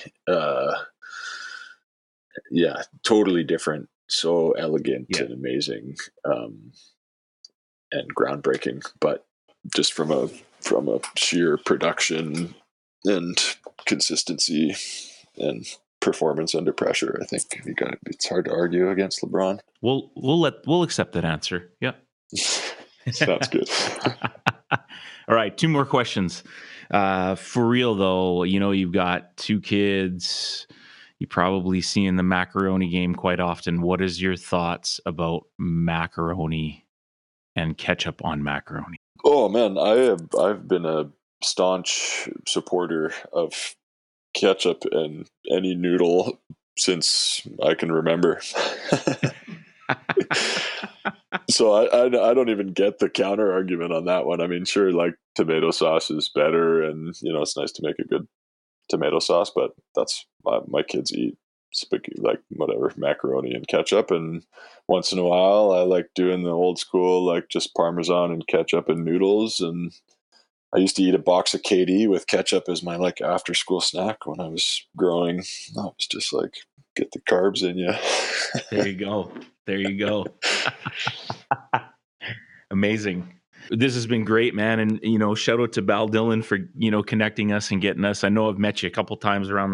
Totally different. So elegant and amazing, and groundbreaking. But just from a sheer production and consistency and performance under pressure, I think it's hard to argue against LeBron. We'll accept that answer. Yeah. Sounds good. All right, two more questions. For real though, you know, you've got two kids, you probably see in the macaroni game quite often. What is your thoughts about macaroni and ketchup on macaroni? Oh man, I've been a staunch supporter of ketchup and any noodle since I can remember. So I don't even get the counter argument on that one. I mean, sure, like tomato sauce is better, and you know, it's nice to make a good tomato sauce, but that's my kids eat like whatever, macaroni and ketchup. And once in a while I like doing the old school, like just Parmesan and ketchup and noodles. And I used to eat a box of KD with ketchup as my like after school snack when I was growing. I was just like, get the carbs in you. There you go. Amazing. This has been great, man. And, you know, shout out to Bal Dillon for, you know, connecting us and getting us. I know I've met you a couple times around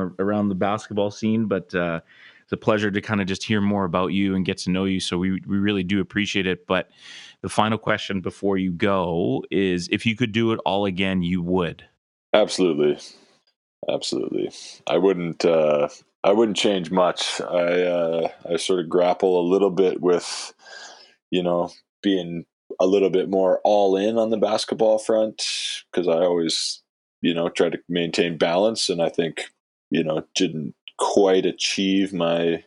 the basketball scene, but it's a pleasure to kind of just hear more about you and get to know you. So we really do appreciate it. But the final question before you go is, if you could do it all again, you would? Absolutely. I wouldn't change much. I sort of grapple a little bit with, you know, being a little bit more all in on the basketball front, because I always, you know, try to maintain balance, and I think, you know, didn't quite achieve my,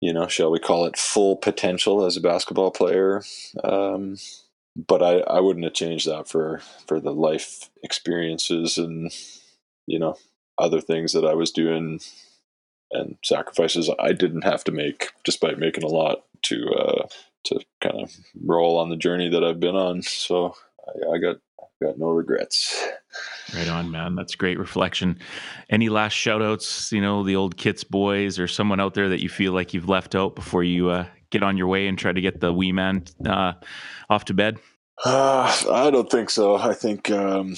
you know, shall we call it full potential as a basketball player. But I wouldn't have changed that for the life experiences and, you know, other things that I was doing and sacrifices I didn't have to make, despite making a lot to kind of roll on the journey that I've been on. So I got no regrets. Right on, man. That's great reflection. Any last shout outs, you know, the old Kits boys or someone out there that you feel like you've left out before you get on your way and try to get the wee man off to bed? I don't think so. I think, man,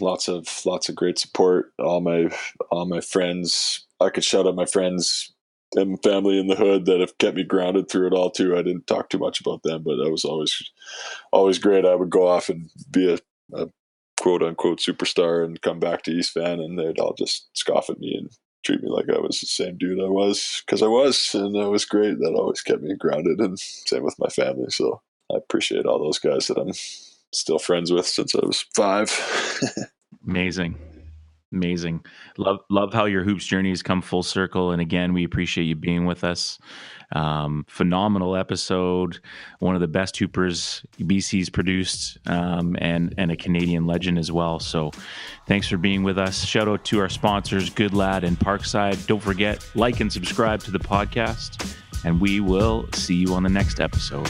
lots of great support. All my friends, I could shout out my friends and family in the hood that have kept me grounded through it all too. I didn't talk too much about them, but that was always great. I would go off and be a quote unquote superstar and come back to East Van, and they'd all just scoff at me and treat me like I was the same dude I was, because I was, and that was great. That always kept me grounded, and same with my family. So I appreciate all those guys that I'm still friends with since I was 5. Amazing. Amazing. Love how your hoops journey has come full circle. And again, we appreciate you being with us. Phenomenal episode. One of the best hoopers BC's produced, and a Canadian legend as well. So thanks for being with us. Shout out to our sponsors, Good Lad and Parkside. Don't forget, like and subscribe to the podcast, and we will see you on the next episode.